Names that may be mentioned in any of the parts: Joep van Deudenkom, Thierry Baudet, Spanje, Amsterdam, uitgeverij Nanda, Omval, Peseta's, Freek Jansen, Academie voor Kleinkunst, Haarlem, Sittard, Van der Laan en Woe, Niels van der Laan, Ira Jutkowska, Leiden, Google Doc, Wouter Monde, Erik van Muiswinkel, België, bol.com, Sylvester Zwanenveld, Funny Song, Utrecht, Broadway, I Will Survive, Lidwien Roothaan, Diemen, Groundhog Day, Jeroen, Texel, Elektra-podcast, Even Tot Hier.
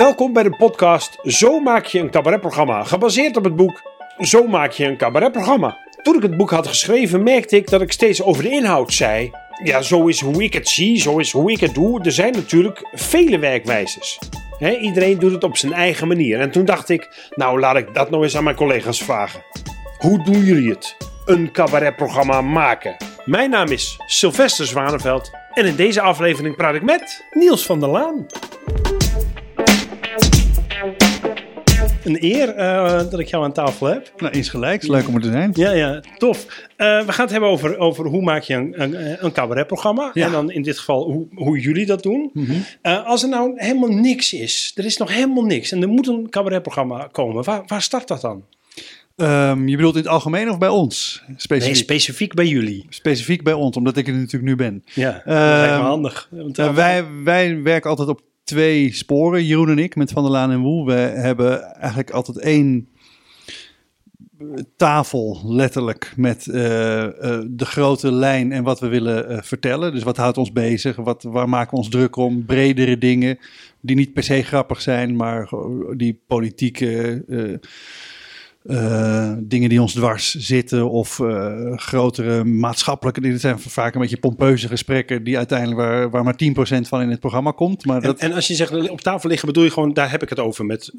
Welkom bij de podcast Zo maak je een cabaretprogramma, gebaseerd op het boek Zo maak je een cabaretprogramma. Toen ik het boek had geschreven merkte ik dat ik steeds over de inhoud zei. Ja, zo is hoe ik het zie, zo is hoe ik het doe. Er zijn natuurlijk vele werkwijzes. Iedereen doet het op zijn eigen manier. En toen dacht ik, nou laat ik dat nou eens aan mijn collega's vragen. Hoe doen jullie het? Een cabaretprogramma maken. Mijn naam is Sylvester Zwanenveld en in deze aflevering praat ik met Niels van der Laan. Een eer dat ik jou aan tafel heb. Nou, eens gelijks. Leuk om er te zijn. Ja, tof. We gaan het hebben over hoe maak je een cabaretprogramma. Ja. En dan in dit geval hoe jullie dat doen. Mm-hmm. Als er nou helemaal niks is. Er is nog helemaal niks. En er moet een cabaretprogramma komen. Waar start dat dan? Je bedoelt in het algemeen of bij ons? Specifiek? Nee, specifiek bij jullie. Specifiek bij ons, omdat ik er natuurlijk nu ben. Ja, dat lijkt me handig. Wij werken altijd op 2 sporen, Jeroen en ik, met Van der Laan en Woe. We hebben eigenlijk altijd 1 tafel, letterlijk, met de grote lijn en wat we willen vertellen. Dus wat houdt ons bezig? Waar maken we ons druk om? Bredere dingen die niet per se grappig zijn, maar die politieke dingen die ons dwars zitten of grotere maatschappelijke. Dit zijn vaak een beetje pompeuze gesprekken die uiteindelijk waar maar 10% van in het programma komt. Maar en als je zegt op tafel liggen, bedoel je gewoon daar heb ik het over met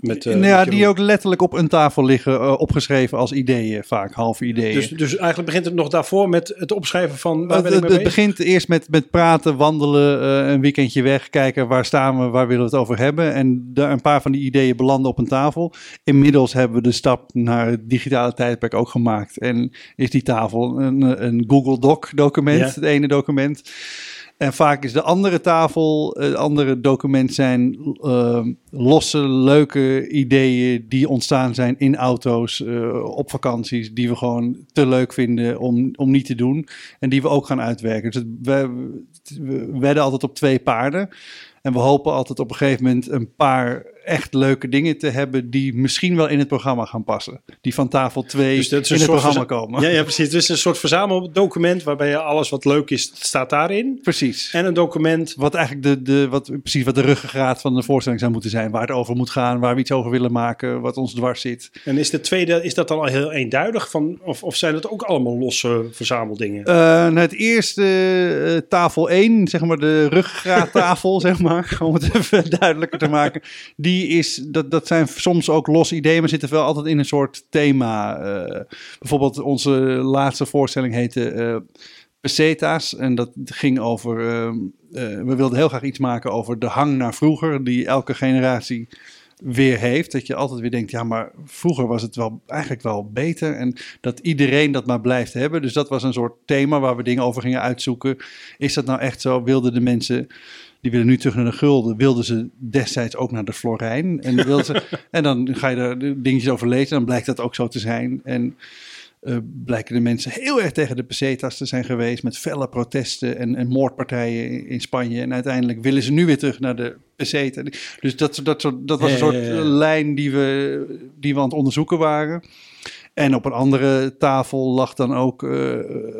die ook letterlijk op een tafel liggen, opgeschreven als ideeën, vaak halve ideeën. Dus eigenlijk begint het nog daarvoor met het opschrijven van waar ben ik mee bezig? Het begint eerst met praten, wandelen, een weekendje weg, kijken waar staan we, waar willen we het over hebben. En een paar van die ideeën belanden op een tafel. Inmiddels hebben we de stap naar het digitale tijdperk ook gemaakt. En is die tafel een Google Doc document, Het ene document. En vaak is de andere tafel, het andere document zijn losse, leuke ideeën die ontstaan zijn in auto's, op vakanties, die we gewoon te leuk vinden om niet te doen. En die we ook gaan uitwerken. Dus we wedden altijd op 2 paarden. En we hopen altijd op een gegeven moment een paar echt leuke dingen te hebben die misschien wel in het programma gaan passen. Die van tafel 2 dus in het programma komen. Ja, precies. Het is een soort verzameldocument waarbij alles wat leuk is, staat daarin. Precies. En een document wat eigenlijk wat de ruggengraat van de voorstelling zou moeten zijn. Waar het over moet gaan, waar we iets over willen maken, wat ons dwars zit. En is de tweede, is dat dan al heel eenduidig? Of zijn dat ook allemaal losse verzameldingen? Het eerste, tafel 1, zeg maar de ruggengraattafel, zeg maar. Om het even duidelijker te maken. Die is, dat zijn soms ook losse ideeën, maar zitten wel altijd in een soort thema. Bijvoorbeeld onze laatste voorstelling heette Peseta's. En dat ging over, we wilden heel graag iets maken over de hang naar vroeger, die elke generatie weer heeft. Dat je altijd weer denkt, ja, maar vroeger was het wel eigenlijk wel beter. En dat iedereen dat maar blijft hebben. Dus dat was een soort thema waar we dingen over gingen uitzoeken. Is dat nou echt zo? Wilden de mensen, die willen nu terug naar de gulden, wilden ze destijds ook naar de florijn. En dan ga je daar dingetjes over lezen, dan blijkt dat ook zo te zijn. En blijken de mensen heel erg tegen de pesetas te zijn geweest, met felle protesten en moordpartijen in Spanje. En uiteindelijk willen ze nu weer terug naar de peseta. Dus dat was een soort lijn die we aan het onderzoeken waren. En op een andere tafel lag dan ook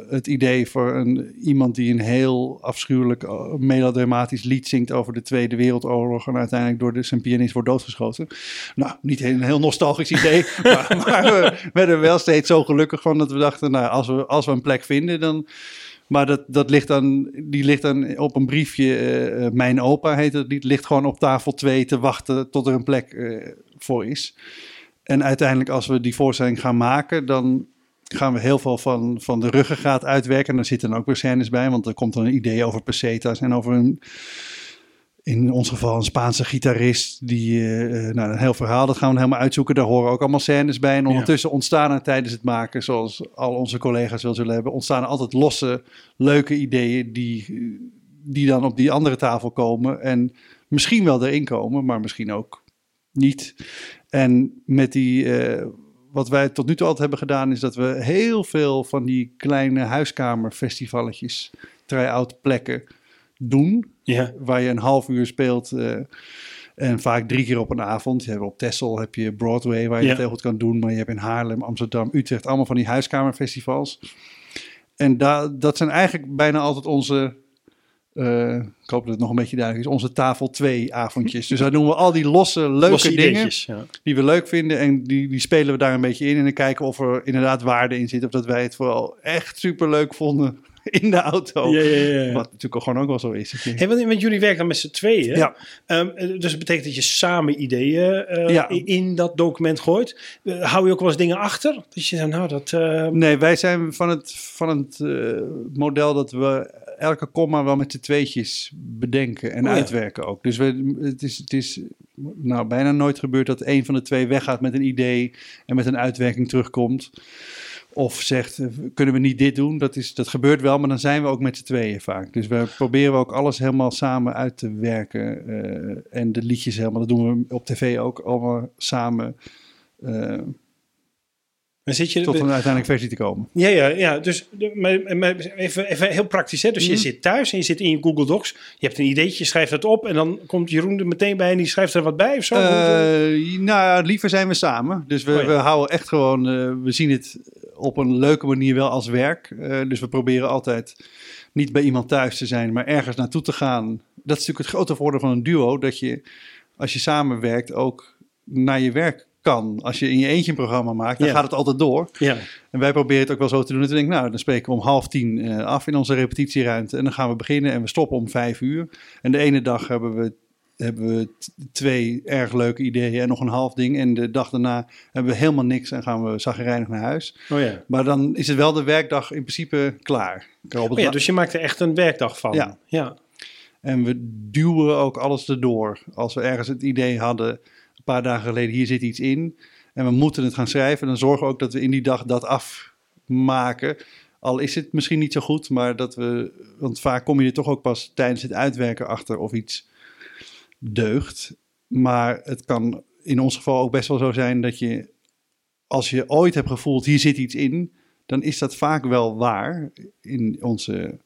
het idee voor iemand die een heel afschuwelijk melodramatisch lied zingt over de Tweede Wereldoorlog en uiteindelijk door zijn pianist wordt doodgeschoten. Nou, niet een heel nostalgisch idee, maar we werden wel steeds zo gelukkig van dat we dachten, nou, als we een plek vinden, dan. Maar die ligt dan op een briefje, mijn opa heet het lied, ligt gewoon op tafel 2 te wachten tot er een plek voor is. En uiteindelijk als we die voorstelling gaan maken, dan gaan we heel veel van de ruggengraat uitwerken. En daar zitten dan ook weer scènes bij, want er komt dan een idee over pesetas en over in ons geval een Spaanse gitarist. Een heel verhaal, dat gaan we helemaal uitzoeken. Daar horen ook allemaal scènes bij. En ondertussen ontstaan er tijdens het maken, zoals al onze collega's wel zullen hebben, ontstaan er altijd losse, leuke ideeën die dan op die andere tafel komen. En misschien wel erin komen, maar misschien ook niet. En met wat wij tot nu toe altijd hebben gedaan, is dat we heel veel van die kleine huiskamerfestivaletjes, try-out plekken doen. Ja. Waar je een half uur speelt en vaak 3 keer op een avond. Op Texel heb je Broadway, waar je het heel goed kan doen. Maar je hebt in Haarlem, Amsterdam, Utrecht, allemaal van die huiskamerfestivals. En dat zijn eigenlijk bijna altijd onze Ik hoop dat het nog een beetje duidelijk is, onze tafel 2 avondjes. Dus daar doen we al die losse dingen ja. die we leuk vinden en die spelen we daar een beetje in. En dan kijken of er inderdaad waarde in zit, of dat wij het vooral echt super leuk vonden in de auto. Ja. Wat natuurlijk gewoon ook wel zo is. Hey, want jullie werken dan met z'n tweeën. Ja. Dus dat betekent dat je samen ideeën in dat document gooit. Hou je ook wel eens dingen achter? Dus je zegt, nou, dat, nee, wij zijn van het model dat we elke komma wel met de tweetjes bedenken en uitwerken ook. Dus het is nou bijna nooit gebeurd dat een van de twee weggaat met een idee en met een uitwerking terugkomt. Of zegt, kunnen we niet dit doen? Dat gebeurt wel, maar dan zijn we ook met z'n tweeën vaak. Dus we proberen ook alles helemaal samen uit te werken. En de liedjes helemaal, dat doen we op tv ook allemaal samen. Tot een uiteindelijk versie te komen. Ja. Dus maar even heel praktisch. Hè? Dus je zit thuis en je zit in je Google Docs. Je hebt een ideetje, je schrijft dat op. En dan komt Jeroen er meteen bij en die schrijft er wat bij of zo? Nou, liever zijn we samen. Dus we houden echt gewoon... we zien het op een leuke manier wel als werk. Dus we proberen altijd niet bij iemand thuis te zijn, maar ergens naartoe te gaan. Dat is natuurlijk het grote voordeel van een duo. Dat je, als je samenwerkt, ook naar je werk kan. Als je in je eentje een programma maakt, dan gaat het altijd door. Ja. En wij proberen het ook wel zo te doen. En toen denk ik, nou, dan spreken we om 9:30 af in onze repetitieruimte. En dan gaan we beginnen en we stoppen om 5:00. En de ene dag hebben we 2 erg leuke ideeën en nog een half ding. En de dag daarna hebben we helemaal niks en gaan we chagrijnig naar huis. Ja. Maar dan is het wel de werkdag in principe klaar. Dus je maakt er echt een werkdag van. Ja. En we duwen ook alles erdoor. Als we ergens het idee hadden, een paar dagen geleden, hier zit iets in en we moeten het gaan schrijven, dan zorgen we ook dat we in die dag dat afmaken. Al is het misschien niet zo goed, maar want vaak kom je er toch ook pas tijdens het uitwerken achter of iets deugt. Maar het kan in ons geval ook best wel zo zijn dat je, als je ooit hebt gevoeld, hier zit iets in, dan is dat vaak wel waar in onze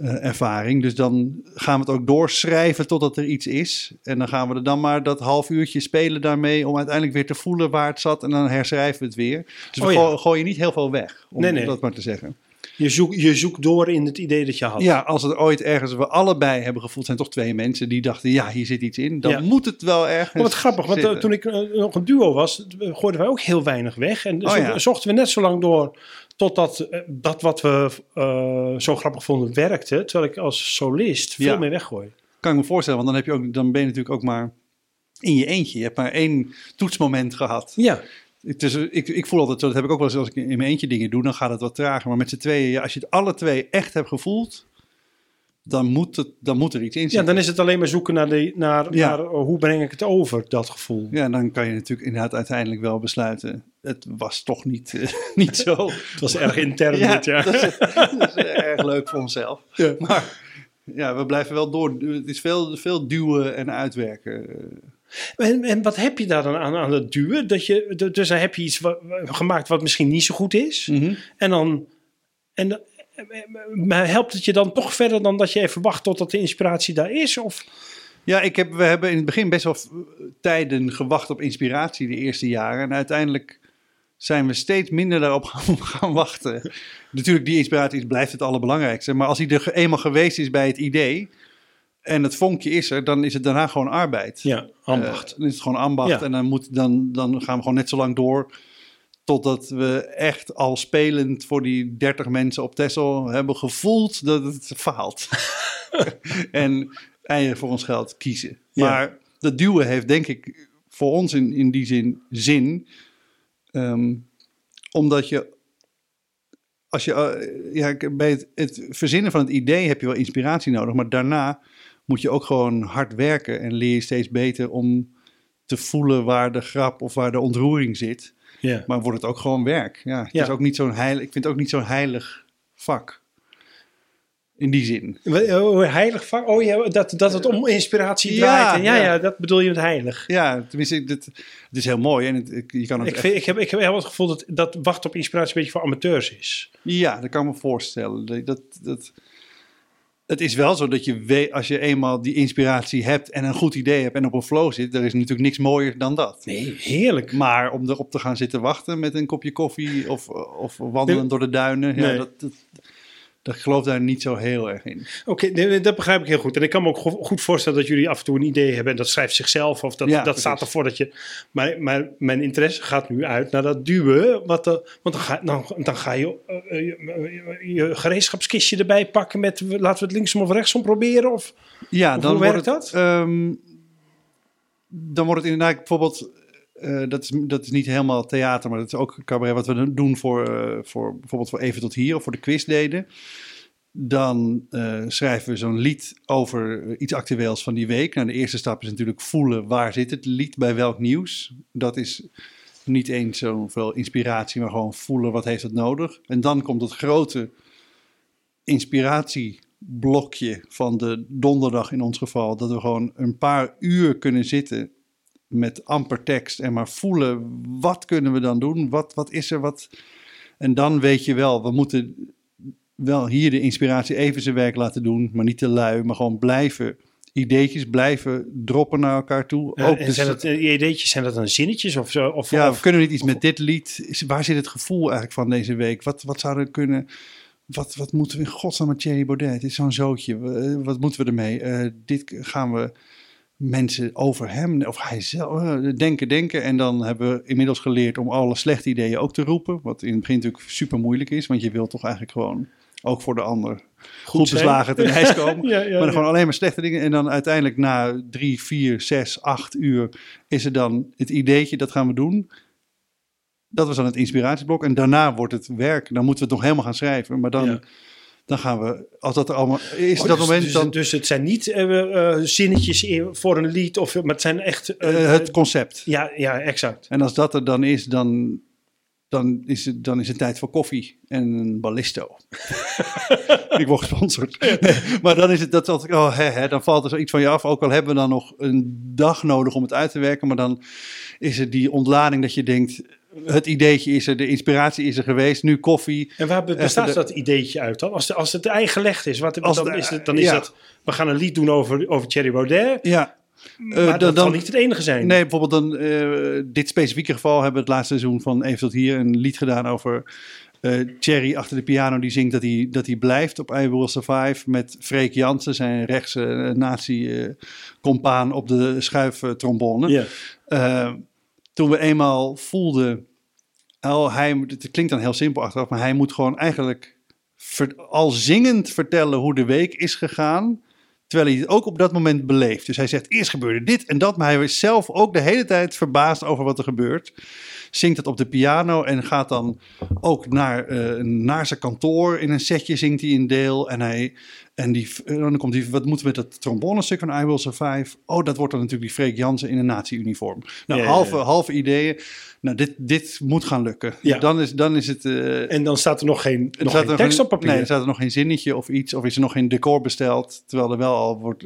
ervaring. Dus dan gaan we het ook doorschrijven totdat er iets is. En dan gaan we er dan maar dat half uurtje spelen daarmee om uiteindelijk weer te voelen waar het zat. En dan herschrijven we het weer. Dus gooi je niet heel veel weg, om dat maar te zeggen. Je zoekt door in het idee dat je had. Ja, als het ooit ergens we allebei hebben gevoeld, zijn toch 2 mensen die dachten, ja, hier zit iets in. Dan moet het wel ergens. Maar wat grappig, want toen ik nog een duo was, gooiden wij ook heel weinig weg. En zochten we net zo lang door totdat dat wat we zo grappig vonden werkte. Terwijl ik als solist veel meer weggooi. Kan ik me voorstellen, want dan ben je natuurlijk ook maar in je eentje. Je hebt maar 1 toetsmoment gehad. Ja. Dus ik voel altijd zo, dat heb ik ook wel eens, als ik in mijn eentje dingen doe, dan gaat het wat trager. Maar met z'n tweeën, als je het alle 2 echt hebt gevoeld, dan moet er iets in zitten. Ja, dan is het alleen maar zoeken naar hoe breng ik het over, dat gevoel. Ja, dan kan je natuurlijk inderdaad uiteindelijk wel besluiten, het was toch niet zo. Het was erg intern dit jaar. Dat is erg leuk voor onszelf. Ja. Maar ja, we blijven wel door. Het is veel duwen en uitwerken. En wat heb je daar dan aan het duwen? Dus dan heb je iets gemaakt wat misschien niet zo goed is. Mm-hmm. Maar helpt het je dan toch verder dan dat je even wacht totdat de inspiratie daar is? Of? Ja, we hebben in het begin best wel tijden gewacht op inspiratie de eerste jaren. En uiteindelijk zijn we steeds minder daarop gaan wachten. Natuurlijk, die inspiratie blijft het allerbelangrijkste. Maar als die er eenmaal geweest is bij het idee en het vonkje is er, dan is het daarna gewoon arbeid. Ja, ambacht. Dan is het gewoon ambacht. Ja. En dan gaan we gewoon net zo lang door totdat we echt al spelend voor die 30 mensen op Texel hebben gevoeld dat het faalt. En eieren voor ons geld kiezen. Ja. Maar dat duwen heeft denk ik voor ons in die zin. Omdat je, als je bij het verzinnen van het idee heb je wel inspiratie nodig, maar daarna moet je ook gewoon hard werken en leer je steeds beter om te voelen waar de grap of waar de ontroering zit. Yeah. Maar wordt het ook gewoon werk. Ja, het is ook niet zo'n heilig, ik vind het ook niet zo'n heilig vak. In die zin. Heilig vak? Oh ja, dat het om inspiratie draait. Ja, dat bedoel je met heilig. Ja, tenminste, het is heel mooi. En je kan ook ik heb heel wat gevoel dat wachten op inspiratie een beetje voor amateurs is. Ja, dat kan ik me voorstellen. Het is wel zo dat je weet, als je eenmaal die inspiratie hebt en een goed idee hebt en op een flow zit, er is natuurlijk niks mooier dan dat. Nee, heerlijk. Maar om erop te gaan zitten wachten met een kopje koffie of wandelen door de duinen. Ja, nee. dat dat geloof daar niet zo heel erg in. Oké, dat begrijp ik heel goed. En ik kan me ook goed voorstellen dat jullie af en toe een idee hebben en dat schrijft zichzelf of dat staat ervoor dat je... Maar mijn interesse gaat nu uit naar dat duwen, want dan ga je gereedschapskistje erbij pakken met laten we het linksom of rechtsom proberen of... Ja, of dan hoe werkt dat? Dan wordt het inderdaad bijvoorbeeld... Dat is niet helemaal theater, maar dat is ook cabaret wat we doen voor bijvoorbeeld voor Even Tot Hier of voor de quiz deden. Dan schrijven we zo'n lied over iets actueels van die week. Nou, de eerste stap is natuurlijk voelen waar zit het lied, bij welk nieuws. Dat is niet eens zoveel inspiratie, maar gewoon voelen wat heeft het nodig. En dan komt het grote inspiratieblokje van de donderdag in ons geval. Dat we gewoon een paar uur kunnen zitten met amper tekst en maar voelen, wat kunnen we dan doen? Wat is er? Wat? En dan weet je wel, we moeten wel hier de inspiratie even zijn werk laten doen, maar niet te lui, maar gewoon blijven. Ideetjes blijven droppen naar elkaar toe. Ja, ook en zijn dat dan zinnetjes of zo? We kunnen niet iets met dit lied. Waar zit het gevoel eigenlijk van deze week? Wat zou er kunnen... Wat moeten we in godsnaam met Thierry Baudet? Het is zo'n zootje. Wat moeten we ermee? Dit gaan we... mensen over hem of hij zelf denken. En dan hebben we inmiddels geleerd om alle slechte ideeën ook te roepen. Wat in het begin natuurlijk super moeilijk is. Want je wilt toch eigenlijk gewoon ook voor de ander goed beslagen ten ijs komen. Maar gewoon alleen maar slechte dingen. En dan uiteindelijk na 3, 4, 6, 8 uur is er dan het ideetje dat gaan we doen. Dat was dan het inspiratieblok. En daarna wordt het werk. Dan moeten we het nog helemaal gaan schrijven. Maar dan... Ja. Dan gaan we, als dat er allemaal is, dat moment dan... Dus het zijn niet zinnetjes voor een lied, of, maar het zijn echt... het concept. Ja, exact. En als dat er dan is, dan is het tijd voor koffie en een ballisto. Ik word gesponsord. Nee, maar dan is het dat altijd, dan valt er zoiets van je af. Ook al hebben we dan nog een dag nodig om het uit te werken, maar dan is het die ontlading dat je denkt... Het ideetje is er, de inspiratie is er geweest, nu koffie. En waar bestaat dat ideetje uit dan? Als het ei gelegd is, dan is dat... We gaan een lied doen over Thierry Baudet. Ja. Maar dat kan niet het enige zijn. Nee, bijvoorbeeld dan... dit specifieke geval hebben we het laatste seizoen van Even Tot Hier een lied gedaan over... Thierry achter de piano die zingt dat hij blijft op I Will Survive met Freek Jansen, zijn rechtse nazi-compaan op de schuiftrombone. Ja. Toen we eenmaal voelden, het klinkt dan heel simpel achteraf, maar hij moet gewoon eigenlijk al zingend vertellen hoe de week is gegaan, terwijl hij het ook op dat moment beleeft. Dus hij zegt, eerst gebeurde dit en dat, maar hij is zelf ook de hele tijd verbaasd over wat er gebeurt. Zingt dat op de piano en gaat dan ook naar zijn kantoor. In een setje zingt hij een deel en dan komt hij, wat moeten we met dat trombonestuk van I Will Survive? Oh, dat wordt dan natuurlijk die Freek Jansen in een nazi-uniform. Nou, halve ideeën. Nou, dit moet gaan lukken. Ja. Dan is het... en dan staat er nog geen tekst op papier. Nee, dan staat er nog geen zinnetje of iets. Of is er nog geen decor besteld. Terwijl er wel al wordt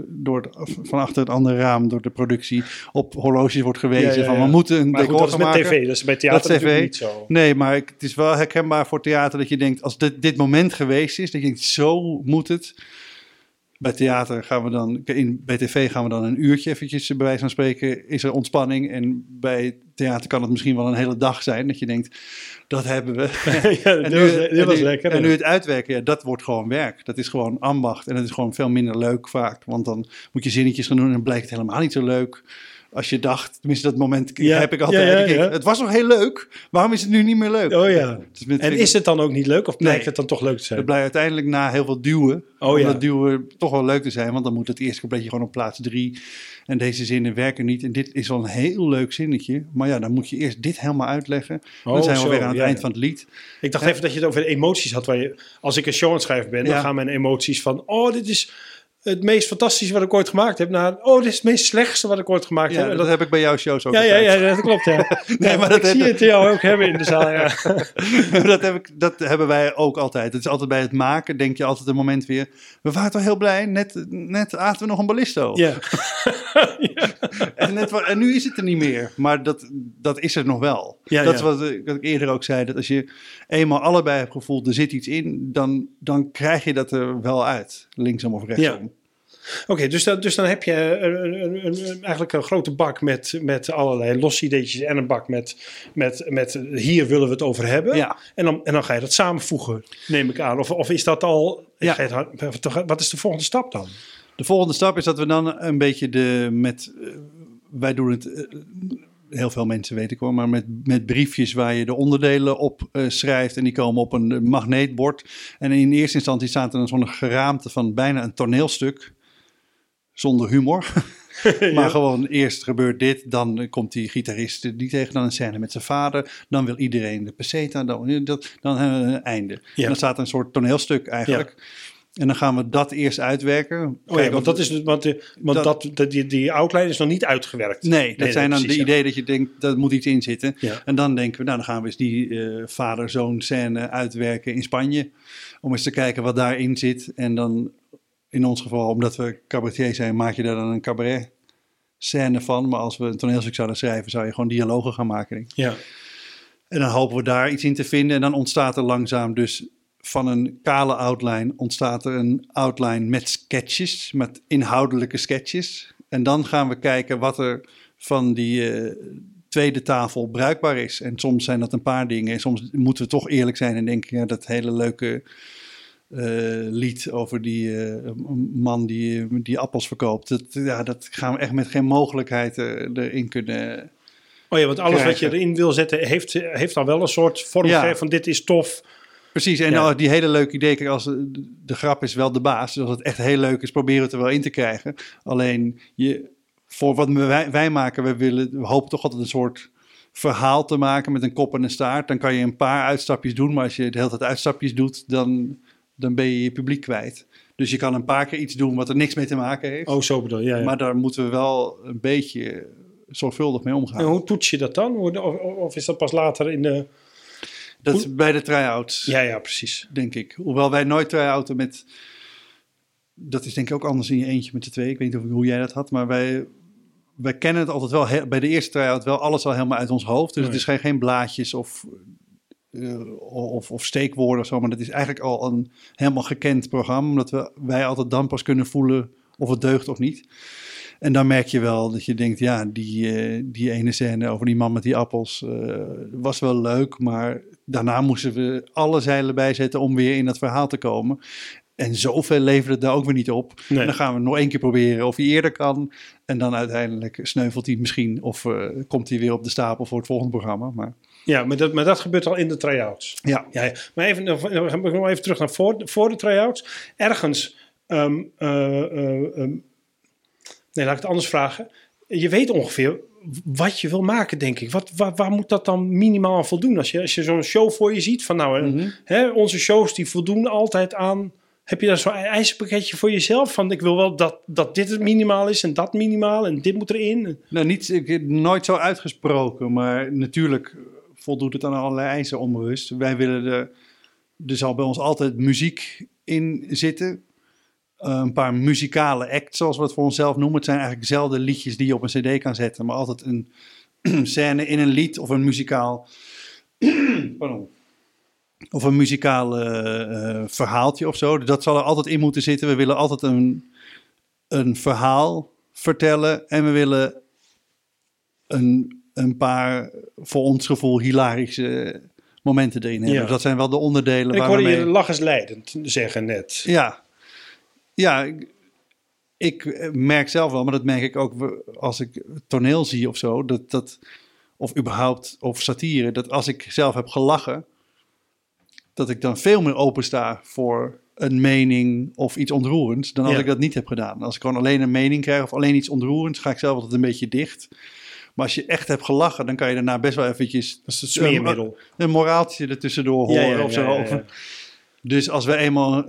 van achter het andere raam door de productie op horloges wordt gewezen. We moeten een decor gaan maken. Met tv. Dat is bij theater natuurlijk niet zo. Nee, maar het is wel herkenbaar voor theater dat je denkt... Als dit moment geweest is, dat je denkt, zo moet het... Bij theater gaan we dan, bij tv gaan we dan een uurtje eventjes, bij wijze van spreken, is er ontspanning. En bij theater kan het misschien wel een hele dag zijn, dat je denkt, dat hebben we. Dit was lekker. En nu het uitwerken, dat wordt gewoon werk. Dat is gewoon ambacht en dat is gewoon veel minder leuk vaak. Want dan moet je zinnetjes gaan doen en dan blijkt het helemaal niet zo leuk. Als je dacht, tenminste dat moment heb ik altijd... Het was nog heel leuk, waarom is het nu niet meer leuk? Oh ja, dus en is het dan ook niet leuk of blijkt het dan toch leuk te zijn? Het blijkt uiteindelijk na heel veel duwen, dat duwen toch wel leuk te zijn. Want dan moet het eerste coupletje gewoon op plaats 3. En deze zinnen werken niet. En dit is wel een heel leuk zinnetje. Maar ja, dan moet je eerst dit helemaal uitleggen. Dan zijn we weer aan het eind van het lied. Ik dacht even dat je het over de emoties had. Waar je, als ik een show aan het schrijven ben, dan gaan mijn emoties van... dit is... het meest fantastische wat ik ooit gemaakt heb... dit is het meest slechtste wat ik ooit gemaakt heb. Dat heb ik bij jouw shows ook. Ja, dat klopt. Ja. Ik zie het jou ook hebben in de zaal. Ja. Dat hebben wij ook altijd. Het is altijd bij het maken, denk je altijd een moment weer... we waren toch heel blij, net aten we nog een ballisto. Ja. En nu is het er niet meer. Maar dat is er nog wel. Ja, dat is wat ik eerder ook zei. Dat als je eenmaal allebei hebt gevoeld... er zit iets in, dan krijg je dat er wel uit. Linksom of rechtsom. Ja. Oké, dus dan heb je eigenlijk een grote bak met allerlei losse ideetjes en een bak met hier willen we het over hebben. Ja. En dan ga je dat samenvoegen, neem ik aan. Of is dat al... Ja. Wat is de volgende stap dan? De volgende stap is dat we dan een beetje wij doen het... heel veel mensen weet ik wel, maar met briefjes waar je de onderdelen op schrijft. En die komen op een magneetbord. En in eerste instantie staat er dan zo'n geraamte van bijna een toneelstuk. Zonder humor. Maar ja. Gewoon eerst gebeurt dit. Dan komt die gitarist die tegen dan een scène met zijn vader. Dan wil iedereen de peseta. Dan hebben we een einde. Ja. En dan staat een soort toneelstuk eigenlijk. Ja. En dan gaan we dat eerst uitwerken. Kijk, want dat is dus, die outline is nog niet uitgewerkt. Nee, dat zijn dan precies, de ideeën dat je denkt, dat moet iets in zitten. Ja. En dan denken we, dan gaan we eens die vader-zoon scène uitwerken in Spanje. Om eens te kijken wat daarin zit. En dan, in ons geval, omdat we cabaretier zijn, maak je daar dan een cabaret scène van. Maar als we een toneelstuk zouden schrijven, zou je gewoon dialogen gaan maken. Denk. Ja. En dan hopen we daar iets in te vinden. En dan ontstaat er langzaam dus... Van een kale outline ontstaat er een outline met sketches, met inhoudelijke sketches. En dan gaan we kijken wat er van die tweede tafel bruikbaar is. En soms zijn dat een paar dingen. En soms moeten we toch eerlijk zijn en denken, ja, dat hele leuke lied over die man die appels verkoopt. Dat gaan we echt met geen mogelijkheid erin kunnen... Oh ja, want alles krijgen. Wat je erin wil zetten heeft dan wel een soort vormgegeven van dit is tof... Precies, en nou, die hele leuke idee, kijk, als de grap is wel de baas. Dus als het echt heel leuk is, proberen we het er wel in te krijgen. Alleen, voor wat wij maken, we hopen toch altijd een soort verhaal te maken met een kop en een staart. Dan kan je een paar uitstapjes doen, maar als je de hele tijd uitstapjes doet, dan ben je je publiek kwijt. Dus je kan een paar keer iets doen wat er niks mee te maken heeft. Oh, zo bedoel je, ja. Maar daar moeten we wel een beetje zorgvuldig mee omgaan. En hoe toets je dat dan? Of is dat pas later in de... Dat is bij de try-outs. Ja, precies. Denk ik. Hoewel wij nooit try-outen met... Dat is denk ik ook anders in je eentje met de twee. Ik weet niet hoe jij dat had, maar wij kennen het altijd wel... bij de eerste try-out wel alles al helemaal uit ons hoofd. Dus het is geen blaadjes of steekwoorden of zo. Maar dat is eigenlijk al een helemaal gekend programma. Omdat wij altijd dan pas kunnen voelen of het deugt of niet. En dan merk je wel dat je denkt... ja, die ene scène over die man met die appels... was wel leuk, maar... Daarna moesten we alle zeilen bijzetten om weer in dat verhaal te komen. En zoveel leverde het daar ook weer niet op. Nee. En dan gaan we nog één keer proberen of hij eerder kan. En dan uiteindelijk sneuvelt hij misschien. Of komt hij weer op de stapel voor het volgende programma. Maar... Ja, maar dat gebeurt al in de try-outs. Ja. Maar even, nog even terug naar voor de try-outs. Ergens... nee, laat ik het anders vragen. Je weet ongeveer... wat je wil maken, denk ik. Waar moet dat dan minimaal aan voldoen? Als je zo'n show voor je ziet, van nou, hè, onze shows die voldoen altijd aan... Heb je daar zo'n eisenpakketje voor jezelf? Van ik wil wel dat dit het minimaal is en dat minimaal en dit moet erin. Nou, nooit zo uitgesproken, maar natuurlijk voldoet het aan allerlei eisen onbewust. Wij willen er zal bij ons altijd muziek in zitten... Een paar muzikale acts, zoals we het voor onszelf noemen. Het zijn eigenlijk zelden liedjes die je op een cd kan zetten. Maar altijd een scène in een lied of een muzikaal... pardon. Of een muzikaal verhaaltje of zo. Dat zal er altijd in moeten zitten. We willen altijd een verhaal vertellen. En we willen een paar, voor ons gevoel, hilarische... momenten erin hebben. Ja. Dat zijn wel de onderdelen waar we mee... Ik hoorde je lachensleidend zeggen net. Ja. Ja, ik merk zelf wel, maar dat merk ik ook als ik toneel zie of zo, of satire, dat als ik zelf heb gelachen, dat ik dan veel meer opensta voor een mening of iets ontroerends dan als ik dat niet heb gedaan. Als ik gewoon alleen een mening krijg of alleen iets ontroerends, ga ik zelf altijd een beetje dicht. Maar als je echt hebt gelachen, dan kan je daarna best wel eventjes dat is het smeermiddel. Een moraaltje ertussendoor horen of zo. Ja. Dus als we eenmaal...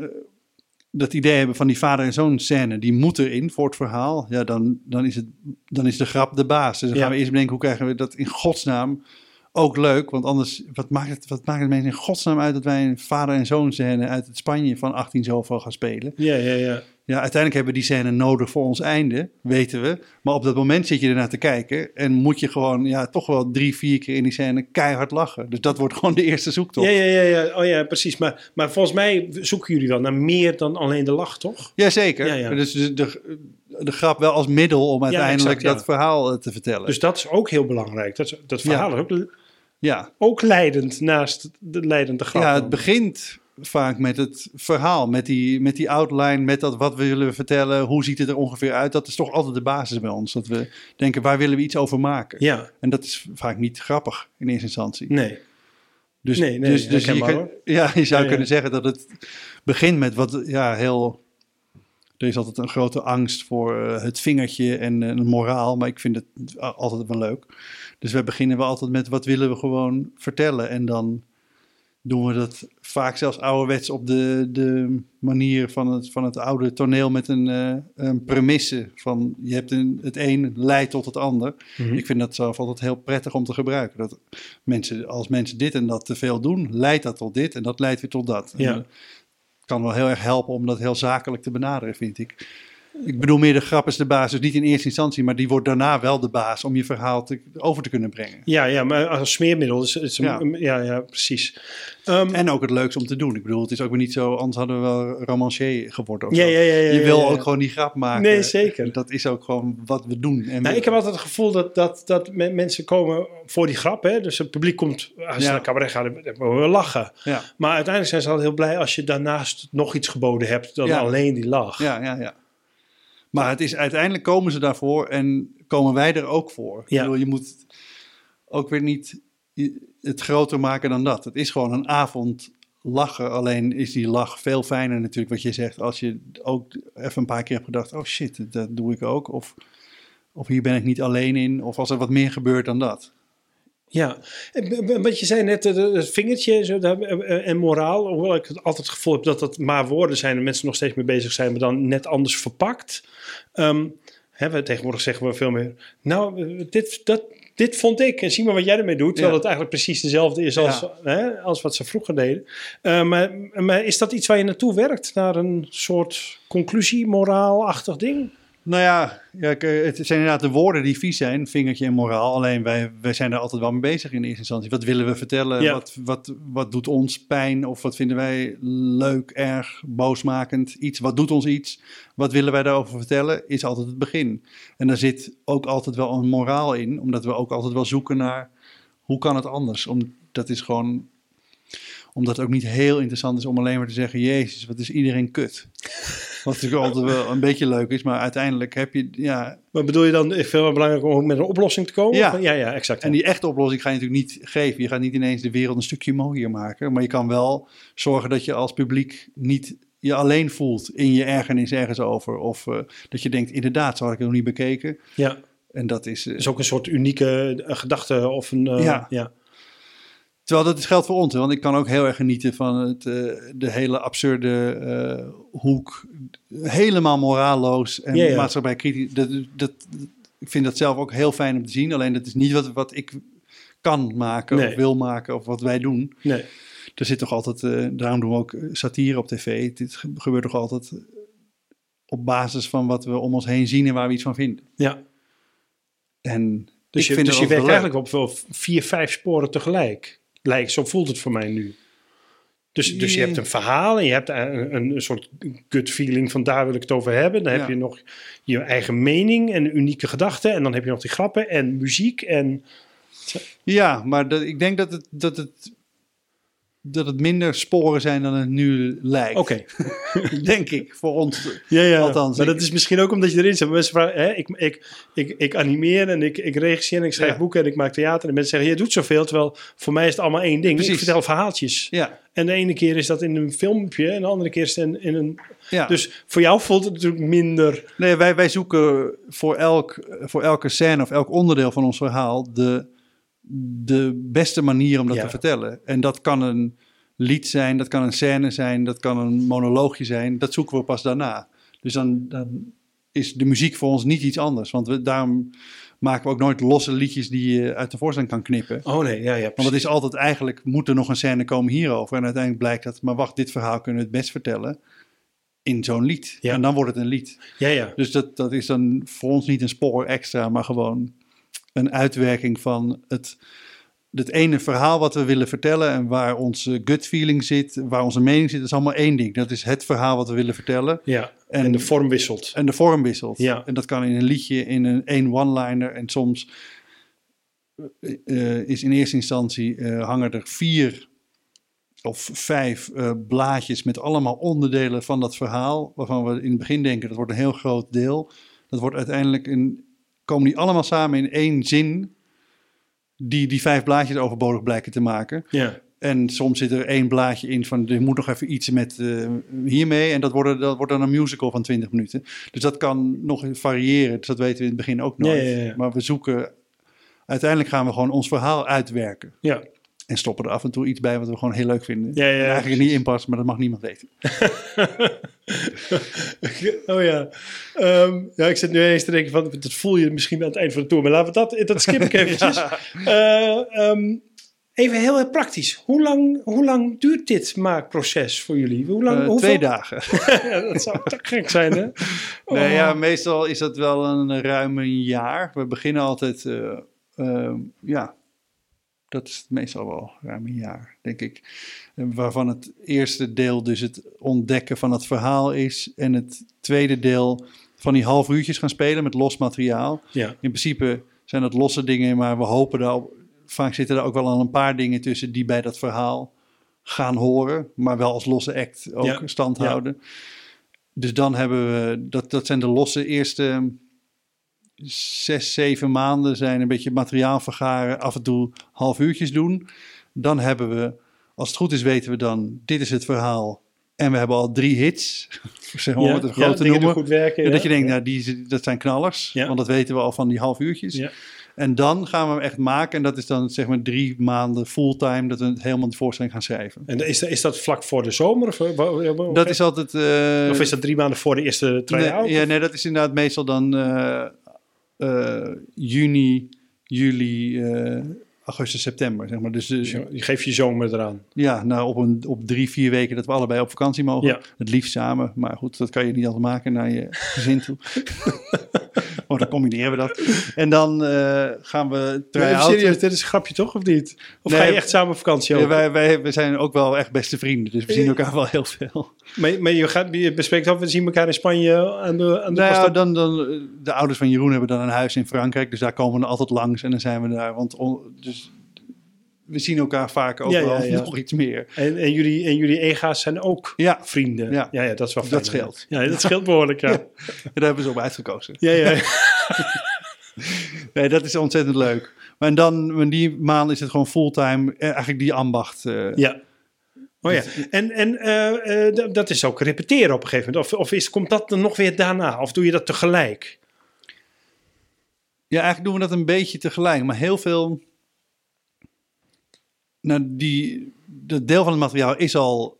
dat idee hebben van die vader en zoon scène... die moet erin voor het verhaal... ja, dan is de grap de baas. Dus dan gaan we eerst bedenken... hoe krijgen we dat in godsnaam ook leuk? Want anders, wat maakt het mensen in godsnaam uit... dat wij een vader en zoon scène uit het Spanje... van 18 zoveel gaan spelen? Ja. ja, uiteindelijk hebben we die scène nodig voor ons einde, weten we. Maar op dat moment zit je ernaar te kijken en moet je gewoon ja, toch wel 3-4 keer in die scène keihard lachen. Dus dat wordt gewoon de eerste zoektocht. Ja. Oh ja, precies. Maar volgens mij zoeken jullie wel naar meer dan alleen de lach, toch? Jazeker. Ja. Dus de grap wel als middel om uiteindelijk dat verhaal te vertellen. Dus dat is ook heel belangrijk. Dat verhaal is ook leidend naast de leidende grap. Ja, het begint vaak met het verhaal, met die outline, met dat wat we willen vertellen, hoe ziet het er ongeveer uit. Dat is toch altijd de basis bij ons, dat we denken waar willen we iets over maken. Ja. En dat is vaak niet grappig in eerste instantie. Nee. Dus je zou kunnen zeggen dat het begint met wat heel... Er is altijd een grote angst voor het vingertje en moraal, maar ik vind het altijd wel leuk. Dus we beginnen altijd met wat willen we gewoon vertellen en dan doen we dat vaak zelfs ouderwets op de manier van het oude toneel met een premisse. Van je hebt het een leidt tot het ander. Mm-hmm. Ik vind dat zelf altijd heel prettig om te gebruiken. Dat als mensen dit en dat te veel doen, leidt dat tot dit en dat leidt weer tot dat. Ja. En dat kan wel heel erg helpen om dat heel zakelijk te benaderen, vind ik. Ik bedoel meer de grap is de baas, dus niet in eerste instantie, maar die wordt daarna wel de baas om je verhaal over te kunnen brengen. Ja, maar als smeermiddel precies. En ook het leukste om te doen. Ik bedoel, het is ook weer niet zo, anders hadden we wel romancier geworden. Of je wil ook gewoon die grap maken. Nee, zeker. Dat is ook gewoon wat we doen. Ik heb altijd het gevoel dat mensen komen voor die grap, hè? Dus het publiek komt, als ze naar cabaret gaan, we lachen. Ja. Maar uiteindelijk zijn ze altijd heel blij als je daarnaast nog iets geboden hebt dan alleen die lach. Ja. Maar het is, uiteindelijk komen ze daarvoor en komen wij er ook voor. Ja. Ik bedoel, je moet ook weer niet het groter maken dan dat. Het is gewoon een avond lachen. Alleen is die lach veel fijner natuurlijk wat je zegt. Als je ook even een paar keer hebt gedacht, oh shit, dat doe ik ook. Of hier ben ik niet alleen in. Of als er wat meer gebeurt dan dat. Ja, wat je zei net, het vingertje en moraal. Hoewel ik altijd het gevoel heb dat dat maar woorden zijn en mensen nog steeds mee bezig zijn, maar dan net anders verpakt. Tegenwoordig zeggen we veel meer, nou, dit vond ik en zie maar wat jij ermee doet. Terwijl het eigenlijk precies dezelfde is als wat ze vroeger deden. Maar is dat iets waar je naartoe werkt? Naar een soort conclusie, moraalachtig ding? Nou ja, het zijn inderdaad de woorden die vies zijn, vingertje en moraal. Alleen wij zijn er altijd wel mee bezig in eerste instantie. Wat willen we vertellen? Ja. Wat doet ons pijn? Of wat vinden wij leuk, erg, boosmakend? Iets, wat doet ons iets? Wat willen wij daarover vertellen? Is altijd het begin. En daar zit ook altijd wel een moraal in. Omdat we ook altijd wel zoeken naar hoe kan het anders? Omdat het ook niet heel interessant is om alleen maar te zeggen, Jezus, wat is iedereen kut? Wat natuurlijk altijd wel een beetje leuk is, maar uiteindelijk heb je... Ja. Maar bedoel je dan, is veel belangrijk om met een oplossing te komen? Ja, exact. En die echte oplossing ga je natuurlijk niet geven. Je gaat niet ineens de wereld een stukje mooier maken. Maar je kan wel zorgen dat je als publiek niet je alleen voelt in je ergernis ergens over. Of dat je denkt, inderdaad, zo had ik het nog niet bekeken. Ja. En dat is... Dat is ook een soort unieke gedachte of een... Terwijl dat geldt voor ons, want ik kan ook heel erg genieten van de hele absurde hoek. Helemaal moraalloos en maatschappij kritisch. Ik vind dat zelf ook heel fijn om te zien. Alleen dat is niet wat ik kan maken of wil maken of wat wij doen. Nee. Er zit toch altijd, daarom doen we ook satire op tv. Dit gebeurt toch altijd op basis van wat we om ons heen zien en waar we iets van vinden. Ja. En... Dus je werkt eigenlijk op wel 4-5 sporen tegelijk. Zo voelt het voor mij nu. Dus je hebt een verhaal en je hebt een soort gut feeling van daar wil ik het over hebben. Dan heb je nog je eigen mening en unieke gedachten. En dan heb je nog die grappen en muziek. Ja, maar ik denk dat het minder sporen zijn dan het nu lijkt. Oké. Denk ik, voor ons. Althans. Maar dat is misschien ook omdat je erin zit. Mensen vragen, ik animeer en ik regisseer en ik schrijf boeken en ik maak theater. En mensen zeggen, je doet zoveel, terwijl voor mij is het allemaal één ding. Precies. Ik vertel verhaaltjes. Ja. En de ene keer is dat in een filmpje en de andere keer is het in een... Ja. Dus voor jou voelt het natuurlijk minder... Nee, wij zoeken voor elke scène of elk onderdeel van ons verhaal... de beste manier om dat te vertellen. En dat kan een lied zijn, dat kan een scène zijn, dat kan een monoloogje zijn. Dat zoeken we pas daarna. Dus dan is de muziek voor ons niet iets anders. Want daarom maken we ook nooit losse liedjes die je uit de voorstelling kan knippen. Oh nee, ja, precies. Want dat is altijd eigenlijk, moet er nog een scène komen hierover? En uiteindelijk blijkt dat, maar wacht, dit verhaal kunnen we het best vertellen... in zo'n lied. Ja. En dan wordt het een lied. Ja, ja. Dus dat is dan voor ons niet een spoor extra, maar gewoon een uitwerking van het ene verhaal wat we willen vertellen en waar onze gut feeling zit, waar onze mening zit, dat is allemaal één ding. Dat is het verhaal wat we willen vertellen. Ja, en de vorm wisselt. Ja. En dat kan in een liedje, in een one-liner en soms is in eerste instantie hangen er 4 of 5 blaadjes met allemaal onderdelen van dat verhaal, waarvan we in het begin denken, dat wordt een heel groot deel. Dat wordt uiteindelijk komen die allemaal samen in één zin, die 5 blaadjes overbodig blijken te maken. Ja. En soms zit er 1 blaadje in van, er moet nog even iets met hiermee. En dat wordt dan een musical van 20 minuten. Dus dat kan nog variëren. Dus dat weten we in het begin ook nooit. Ja, ja, ja. Maar we zoeken, uiteindelijk gaan we gewoon ons verhaal uitwerken. Ja. En stoppen er af en toe iets bij wat we gewoon heel leuk vinden. Ja, ja, eigenlijk niet inpast, maar dat mag niemand weten. Oh ja. Ik zit nu eens te denken van, dat voel je misschien aan het eind van de tour. Maar laten we dat skip ik eventjes. Ja. Even heel praktisch. Hoe lang duurt dit maakproces voor jullie? Hoe lang, 2 dagen. Ja, dat zou toch gek zijn, hè? Oh. Nee, ja, meestal is dat wel ruim een jaar. We beginnen altijd... Dat is meestal wel ruim een jaar, denk ik. Waarvan het eerste deel dus het ontdekken van het verhaal is. En het tweede deel van die half uurtjes gaan spelen met los materiaal. Ja. In principe zijn dat losse dingen, maar we hopen vaak zitten er ook wel al een paar dingen tussen die bij dat verhaal gaan horen. Maar wel als losse act ook stand houden. Ja. Dus dan hebben we, dat zijn de losse eerste 6-7 maanden zijn een beetje materiaal vergaren, af en toe half uurtjes doen. Dan hebben we, als het goed is weten we dan, dit is het verhaal. En we hebben al 3 hits, zeg maar, om het groot te noemen. Goed werken, en dat je denkt, nou, dat zijn knallers, want dat weten we al van die half uurtjes. Ja. En dan gaan we hem echt maken. En dat is dan zeg maar 3 maanden fulltime dat we het helemaal de voorstelling gaan schrijven. En is dat vlak voor de zomer? Of dat is altijd... of is dat 3 maanden voor de eerste try-out? Nee, dat is inderdaad meestal dan... juni, juli, augustus, september, zeg maar. Dus je geeft je zomer eraan. Ja, nou, op 3-4 weken dat we allebei op vakantie mogen. Ja. Het liefst samen, maar goed, dat kan je niet altijd maken naar je gezin toe. Oh, dan combineren we dat. En dan gaan we try-out. Serieus, dit is een grapje toch, of niet? Of ga je echt samen op vakantie? Ja, wij zijn ook wel echt beste vrienden, dus we zien elkaar wel heel veel. Maar je bespreekt af, we zien elkaar in Spanje aan de de ouders van Jeroen hebben dan een huis in Frankrijk, dus daar komen we altijd langs en dan zijn we daar, want we zien elkaar vaak overal nog iets meer. En jullie ega's zijn ook vrienden. Ja. Ja, dat is wel fijn. Dat scheelt. Ja, dat scheelt behoorlijk, ja. Ja. Daar hebben ze op uitgekozen. Ja. Nee, dat is ontzettend leuk. Maar en dan, in die maand is het gewoon fulltime, eigenlijk die ambacht. Ja. Oh ja, en dat is ook repeteren op een gegeven moment. Of komt dat dan nog weer daarna? Of doe je dat tegelijk? Ja, eigenlijk doen we dat een beetje tegelijk, maar heel veel... Nou, dat deel van het materiaal is al...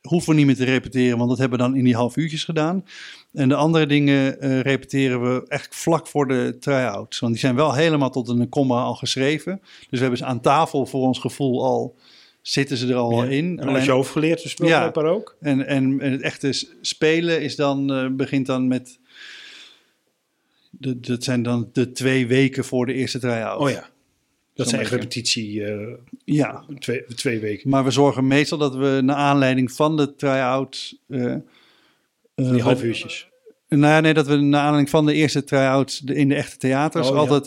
hoeven we niet meer te repeteren, want dat hebben we dan in die half uurtjes gedaan. En de andere dingen repeteren we echt vlak voor de try-outs. Want die zijn wel helemaal tot een komma al geschreven. Dus we hebben ze aan tafel voor ons gevoel al... zitten ze er al in. En als je hoofd geleerd, dus blijkbaar ook. En het echte spelen is dan, begint dan met... Dat zijn dan de 2 weken voor de eerste try-out. Oh ja. Dat zijn echt repetitie, 2 weken. Maar we zorgen meestal dat we naar aanleiding van de try-out... die half uurtjes. Dat we naar aanleiding van de eerste try-out in de echte theaters... altijd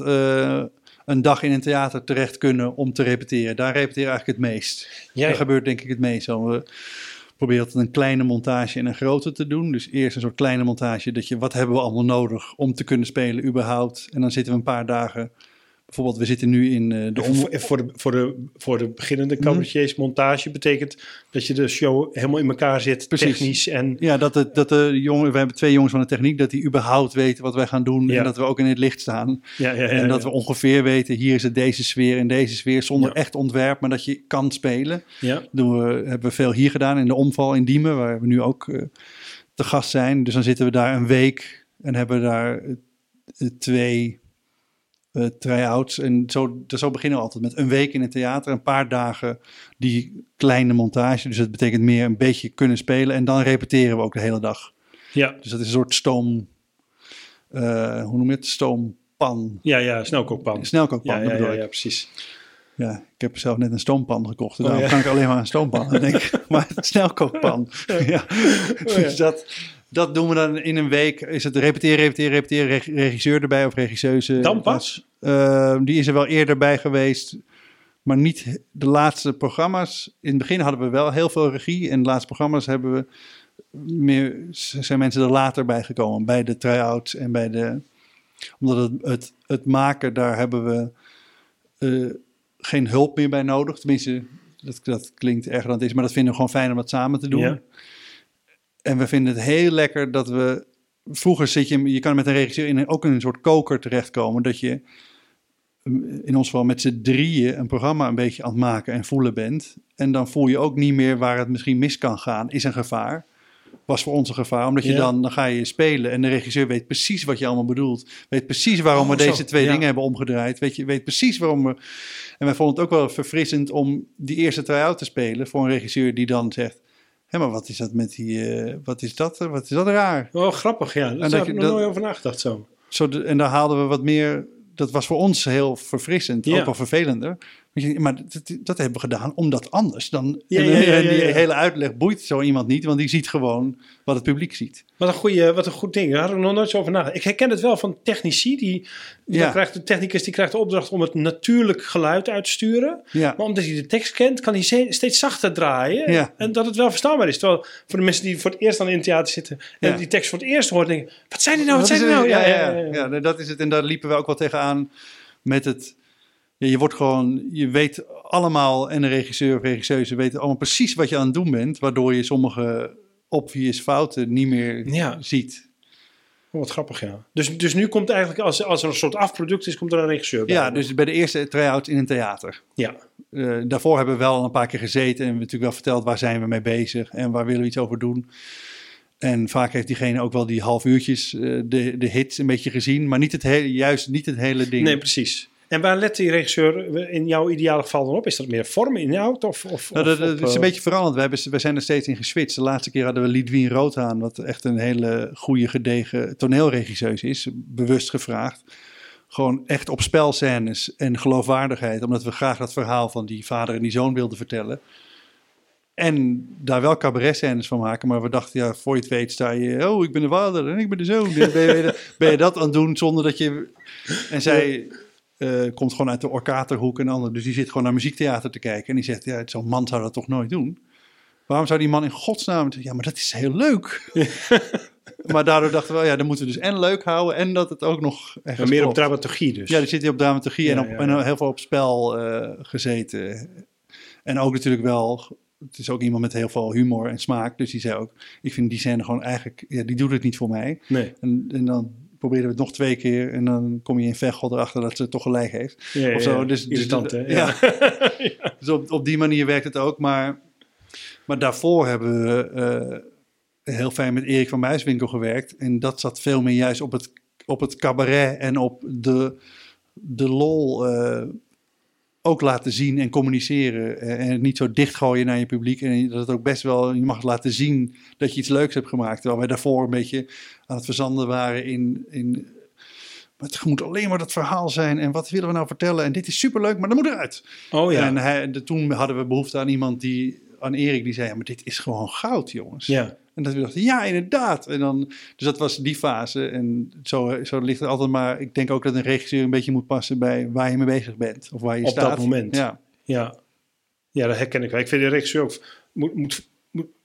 een dag in een theater terecht kunnen om te repeteren. Daar repeteren eigenlijk het meest. Ja, dat gebeurt denk ik het meest. We proberen een kleine montage en een grote te doen. Dus eerst een soort kleine montage. Wat hebben we allemaal nodig om te kunnen spelen überhaupt? En dan zitten we een paar dagen... Bijvoorbeeld, we zitten nu in voor de beginnende cabaretiers, montage betekent dat je de show helemaal in elkaar zit, technisch. En... Ja, we hebben 2 jongens van de techniek, dat die überhaupt weten wat wij gaan doen en dat we ook in het licht staan. Ja, en dat we ongeveer weten, hier is het deze sfeer, zonder echt ontwerp, maar dat je kan spelen. Ja. Hebben we veel hier gedaan, in de Omval in Diemen, waar we nu ook te gast zijn. Dus dan zitten we daar een week en hebben daar 2... try-outs. En zo beginnen we altijd met een week in het theater, een paar dagen die kleine montage. Dus dat betekent meer een beetje kunnen spelen. En dan repeteren we ook de hele dag. Ja. Dus dat is een soort stoom... hoe noem je het? Stoompan. Ja, snelkookpan. Snelkookpan, ja, bedoel ik. Ja, precies. Ja, ik heb zelf net een stoompan gekocht. Dus daarom kan ik alleen maar een stoompan. Dan denk ik, maar een snelkookpan. Ja. Oh, ja. Dus dat doen we dan in een week. Is het repeteren, regisseur erbij of regisseuse? Dan pas? Die is er wel eerder bij geweest... Maar niet de laatste programma's. In het begin hadden we wel heel veel regie. En de laatste programma's zijn mensen er later bij gekomen. Bij de try-outs en bij de... Omdat het maken, daar hebben we geen hulp meer bij nodig. Tenminste, dat klinkt erger dan het is. Maar dat vinden we gewoon fijn om dat samen te doen. Ja. En we vinden het heel lekker dat we... Vroeger je kan met een regisseur ook in een soort koker terechtkomen. Dat je... in ons geval met z'n drieën een programma een beetje aan het maken en voelen bent. En dan voel je ook niet meer waar het misschien mis kan gaan. Is een gevaar. Was voor ons een gevaar. Omdat je dan ga je spelen. En de regisseur weet precies wat je allemaal bedoelt. Weet precies waarom we deze twee dingen hebben omgedraaid. Weet precies waarom we... En wij vonden het ook wel verfrissend om die eerste try-out te spelen. Voor een regisseur die dan zegt... Hé, maar wat is dat met die... Wat is dat raar? Oh, grappig, ja. Daar heb ik nog nooit over nagedacht zo. En daar haalden we wat meer... Dat was voor ons heel verfrissend, ook al vervelender. Maar dat hebben we gedaan, omdat anders dan... Die hele uitleg boeit zo iemand niet, want die ziet gewoon wat het publiek ziet. Wat een goed ding, daar hadden we nog nooit zo over nagedacht. Ik herken het wel van technici, de technicus die krijgt de opdracht om het natuurlijk geluid uit te sturen. Ja. Maar omdat hij de tekst kent, kan hij steeds zachter draaien en dat het wel verstaanbaar is. Terwijl voor de mensen die voor het eerst dan in het theater zitten en die tekst voor het eerst hoort, denken, wat zijn die nou? Ja, dat is het. En daar liepen we ook wel tegenaan met het... Je wordt gewoon, je weet allemaal, en de regisseur of regisseuse weten allemaal precies wat je aan het doen bent, waardoor je sommige obvious fouten niet meer ziet. Oh, wat grappig, ja. Dus nu komt eigenlijk, als er een soort afproduct is, komt er een regisseur bij. Ja, dus bij de eerste try-out in een theater. Ja. Daarvoor hebben we wel een paar keer gezeten en we hebben natuurlijk wel verteld waar zijn we mee bezig en waar willen we iets over doen. En vaak heeft diegene ook wel die half uurtjes, de hits een beetje gezien, maar niet het hele ding. Nee, precies. En waar let die regisseur in jouw ideale geval dan op? Is dat meer vorm in inhoud? Dat is een beetje veranderd. We zijn er steeds in geswitcht. De laatste keer hadden we Lidwien Roothaan, wat echt een hele goede gedegen toneelregisseuse is. Bewust gevraagd. Gewoon echt op spelscènes en geloofwaardigheid. Omdat we graag dat verhaal van die vader en die zoon wilden vertellen. En daar wel cabaret-scènes van maken. Maar we dachten, ja, voor je het weet sta je... Oh, ik ben de vader en ik ben de zoon. Ben je dat aan het doen zonder dat je... En zij... komt gewoon uit de Orkaterhoek en ander. Dus die zit gewoon naar muziektheater te kijken. En die zegt, ja, zo'n man zou dat toch nooit doen? Waarom zou die man in godsnaam... Ja, maar dat is heel leuk. Ja. Maar daardoor dachten we, ja, dan moeten we dus en leuk houden... en dat het ook nog... Echt meer op dramaturgie dus. Ja, die zit hier op dramaturgie en heel veel op spel gezeten. En ook natuurlijk wel... Het is ook iemand met heel veel humor en smaak. Dus die zei ook, ik vind die scène gewoon eigenlijk... Ja, die doet het niet voor mij. Nee. En dan... probeerden we het nog twee keer en dan kom je in vechtgod erachter dat ze het toch gelijk heeft. Ja, of zo. Ja. Dus dus op die manier werkt het ook. Maar daarvoor hebben we heel fijn met Erik van Muiswinkel gewerkt. En dat zat veel meer juist op het cabaret en op de lol ook laten zien en communiceren. En het niet zo dichtgooien naar je publiek. En dat het ook best wel, je mag laten zien dat je iets leuks hebt gemaakt. Terwijl wij daarvoor een beetje aan het verzanden waren in maar het moet alleen maar dat verhaal zijn. En wat willen we nou vertellen? En dit is superleuk, maar dat moet eruit. Oh, ja. En toen hadden we behoefte aan iemand aan Erik, die zei, ja, maar dit is gewoon goud, jongens. Ja. En dat we dachten, ja, inderdaad. En dan, dus dat was die fase. En zo ligt het altijd maar... Ik denk ook dat een regisseur een beetje moet passen bij waar je mee bezig bent. Of waar je staat. Op dat moment. Ja, dat herken ik wel. Ik vind de regisseur ook... Moet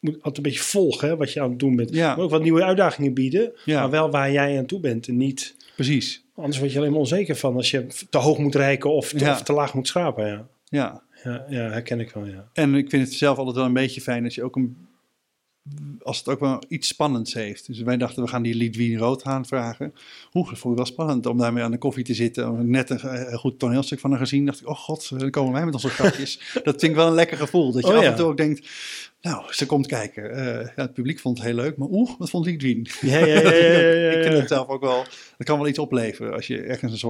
altijd een beetje volgen, hè, wat je aan het doen bent. Ja. Maar ook wat nieuwe uitdagingen bieden. Ja. Maar wel waar jij aan toe bent en niet... Precies. Anders word je alleen maar onzeker van als je te hoog moet reiken of te laag moet schrapen. Ja, herken ik wel, ja. En ik vind het zelf altijd wel een beetje fijn dat je ook als het ook wel iets spannends heeft. Dus wij dachten, we gaan die Lidwien Roothaan vragen. Dat vond ik wel spannend om daarmee aan de koffie te zitten. Net een goed toneelstuk van haar gezien. Dacht ik, oh god, dan komen wij met onze grapjes. Dat vind ik wel een lekker gevoel. Dat je af en toe ook denkt, nou, ze komt kijken. Het publiek vond het heel leuk, maar wat vond Lidwien? Ik vind het zelf ook wel, dat kan wel iets opleveren. Als je ergens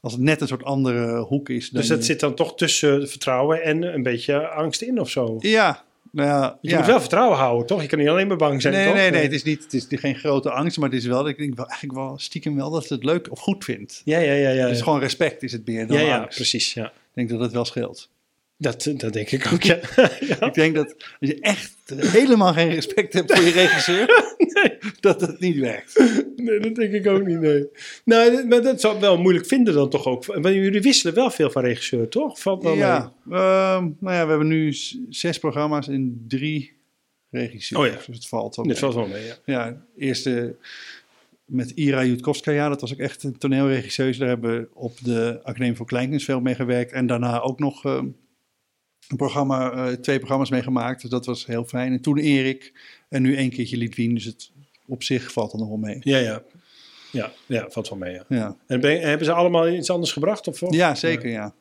als het net een soort andere hoek is. Dus dat zit dan toch tussen vertrouwen en een beetje angst in of zo? Ja, Nou, je moet wel vertrouwen houden, toch? Je kan niet alleen maar bang zijn, toch? Nee, het is geen grote angst, maar het is wel dat ik denk eigenlijk wel stiekem wel dat het, het leuk of goed vindt. Ja. Dus gewoon respect is het meer dan angst. Ja, precies, ja. Ik denk dat het wel scheelt. Dat denk ik ook, ja. Ja. Ik denk dat als je echt helemaal geen respect hebt voor je regisseur, dat dat niet werkt. Nee, dat denk ik ook niet, nee. Nou, maar dat zou ik wel moeilijk vinden dan toch ook. Want jullie wisselen wel veel van regisseur, toch? Valt wel nou ja, we hebben nu 6 programma's en 3 regisseurs. Oh ja, dus het valt wel mee. Ja, eerste met Ira Jutkowska, ja, dat was ook echt een toneelregisseur. Daar hebben we op de Academie voor Kleinkunst veel mee gewerkt. En daarna ook nog een programma, 2 programma's mee gemaakt. Dus dat was heel fijn. En toen Erik. En nu 1 keertje Lidwien. Dus het op zich valt er nog wel mee. Ja, valt wel mee. Ja. En hebben ze allemaal iets anders gebracht? Of? Ja, zeker, ja.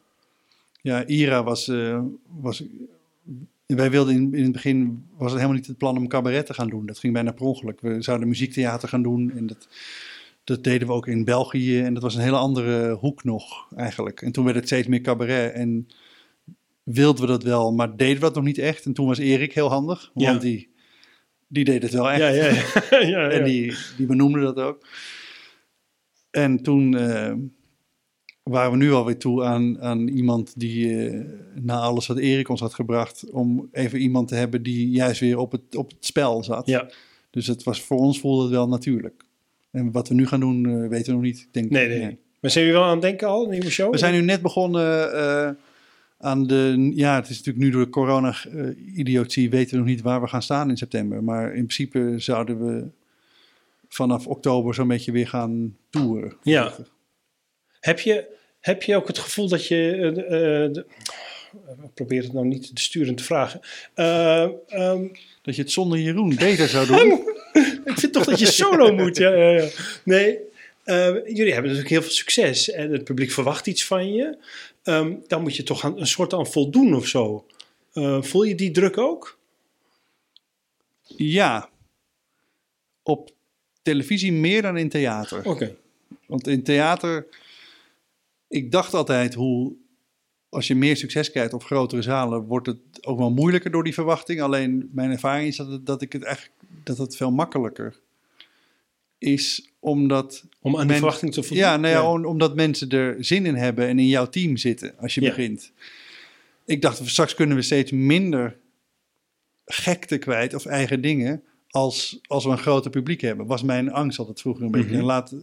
Ja, Ira was wij wilden in het begin, was het helemaal niet het plan om cabaret te gaan doen. Dat ging bijna per ongeluk. We zouden muziektheater gaan doen en dat deden we ook in België. En dat was een hele andere hoek nog eigenlijk. En toen werd het steeds meer cabaret en wilden we dat wel, maar deden we dat nog niet echt. En toen was Erik heel handig, want die deed het wel echt. Ja. En die benoemde dat ook. En toen waren we nu alweer toe aan iemand die na alles wat Erik ons had gebracht, om even iemand te hebben die juist weer op het spel zat. Ja. Dus het was, voor ons voelde het wel natuurlijk. En wat we nu gaan doen, weten we nog niet. Nee. Maar zijn jullie wel aan het denken al, een nieuwe show? We zijn nu net begonnen aan de... Ja, het is natuurlijk nu door de corona-idiotie weten we nog niet waar we gaan staan in september. Maar in principe zouden we vanaf oktober zo'n beetje weer gaan toeren. Ja. Heb je ook het gevoel dat je... ik probeer het nou niet de sturend te vragen. Dat je het zonder Jeroen beter zou doen. Ik vind toch dat je solo moet. Ja. Nee, jullie hebben natuurlijk heel veel succes. En het publiek verwacht iets van je. Dan moet je toch een soort aan voldoen of zo. Voel je die druk ook? Ja. Op televisie meer dan in theater. Oké. Want in theater... Ik dacht altijd hoe... Als je meer succes krijgt op grotere zalen, wordt het ook wel moeilijker door die verwachting. Alleen mijn ervaring is dat het veel makkelijker is. Om aan die verwachting te voldoen. Omdat mensen er zin in hebben en in jouw team zitten als je begint. Ik dacht, straks kunnen we steeds minder gekte kwijt of eigen dingen als we een groter publiek hebben. Was mijn angst altijd vroeger een beetje. En laat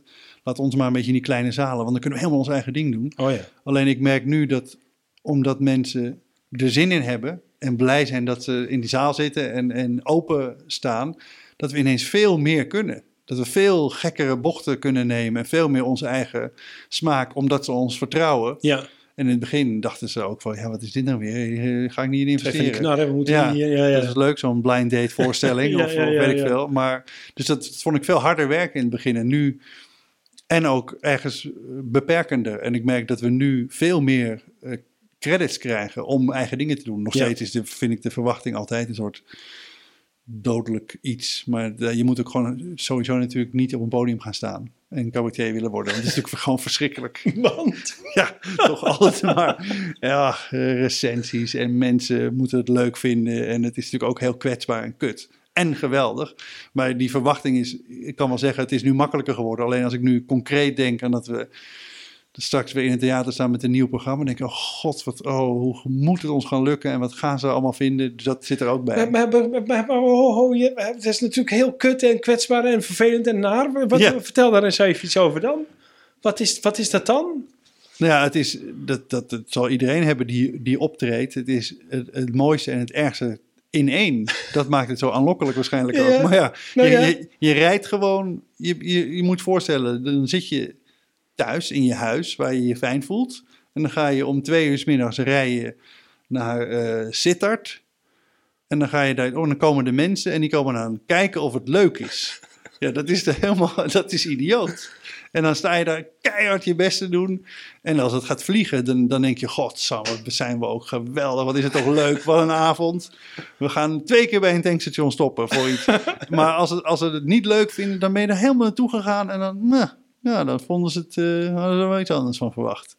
ons maar een beetje in die kleine zalen, want dan kunnen we helemaal ons eigen ding doen. Oh, ja. Alleen ik merk nu dat omdat mensen er zin in hebben en blij zijn dat ze in die zaal zitten en open staan, dat we ineens veel meer kunnen. Dat we veel gekkere bochten kunnen nemen en veel meer onze eigen smaak, omdat ze ons vertrouwen. Ja. En in het begin dachten ze ook van, wat is dit nou weer? Hier ga ik niet in investeren. Dat is leuk, zo'n blind date voorstelling of weet ik veel. Maar, dus dat vond ik veel harder werken in het begin. En nu... En ook ergens beperkender. En ik merk dat we nu veel meer credits krijgen om eigen dingen te doen. Nog steeds is vind ik de verwachting altijd een soort dodelijk iets. Maar je moet ook gewoon sowieso natuurlijk niet op een podium gaan staan en cabaretier willen worden. Dat is natuurlijk gewoon verschrikkelijk. Want? Ja, toch altijd maar recensies en mensen moeten het leuk vinden. En het is natuurlijk ook heel kwetsbaar en kut. En geweldig. Maar die verwachting is, ik kan wel zeggen, het is nu makkelijker geworden. Alleen als ik nu concreet denk aan dat we straks weer in het theater staan met een nieuw programma, denk ik, hoe moet het ons gaan lukken en wat gaan ze allemaal vinden? Dus dat zit er ook bij. Maar het is natuurlijk heel kut en kwetsbaar en vervelend en naar. Vertel daar eens even iets over dan. Wat is dat dan? Nou ja, het is, dat zal iedereen hebben die optreedt. Het is het mooiste en het ergste in één. Dat maakt het zo aanlokkelijk waarschijnlijk ook. Maar je rijdt gewoon... Je moet voorstellen, dan zit je thuis in je huis waar je je fijn voelt. En dan ga je om 2:00 middags rijden naar Sittard. En dan ga je daar... dan komen de mensen en die komen dan kijken of het leuk is. Ja, dat is helemaal... Dat is idioot. En dan sta je daar keihard je best te doen. En als het gaat vliegen, dan denk je... Godsamme, zijn we ook geweldig. Wat is het toch leuk, wat een avond. We gaan 2 keer bij een tankstation stoppen voor iets. Maar als ze het niet leuk vinden, dan ben je er helemaal naartoe gegaan. En dan vonden ze het... hadden ze er wel iets anders van verwacht.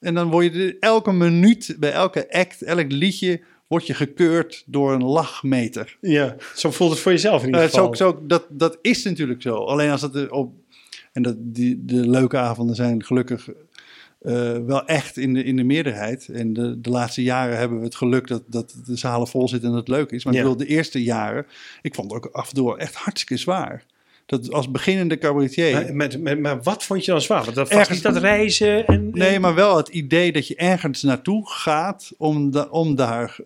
En dan word je bij elke minuut, bij elke act, elk liedje... word je gekeurd door een lachmeter. Ja, zo voelt het voor jezelf in ieder geval. Dat is natuurlijk zo. Alleen als dat op... En dat de leuke avonden zijn gelukkig wel echt in de meerderheid. En de laatste jaren hebben we het geluk dat de zalen vol zitten en dat het leuk is. Maar ik bedoel, de eerste jaren, ik vond het ook af en toe echt hartstikke zwaar. Dat als beginnende cabaretier... Maar wat vond je dan zwaar? Want dat vast ergens, niet dat reizen en... Nee, maar wel het idee dat je ergens naartoe gaat om daar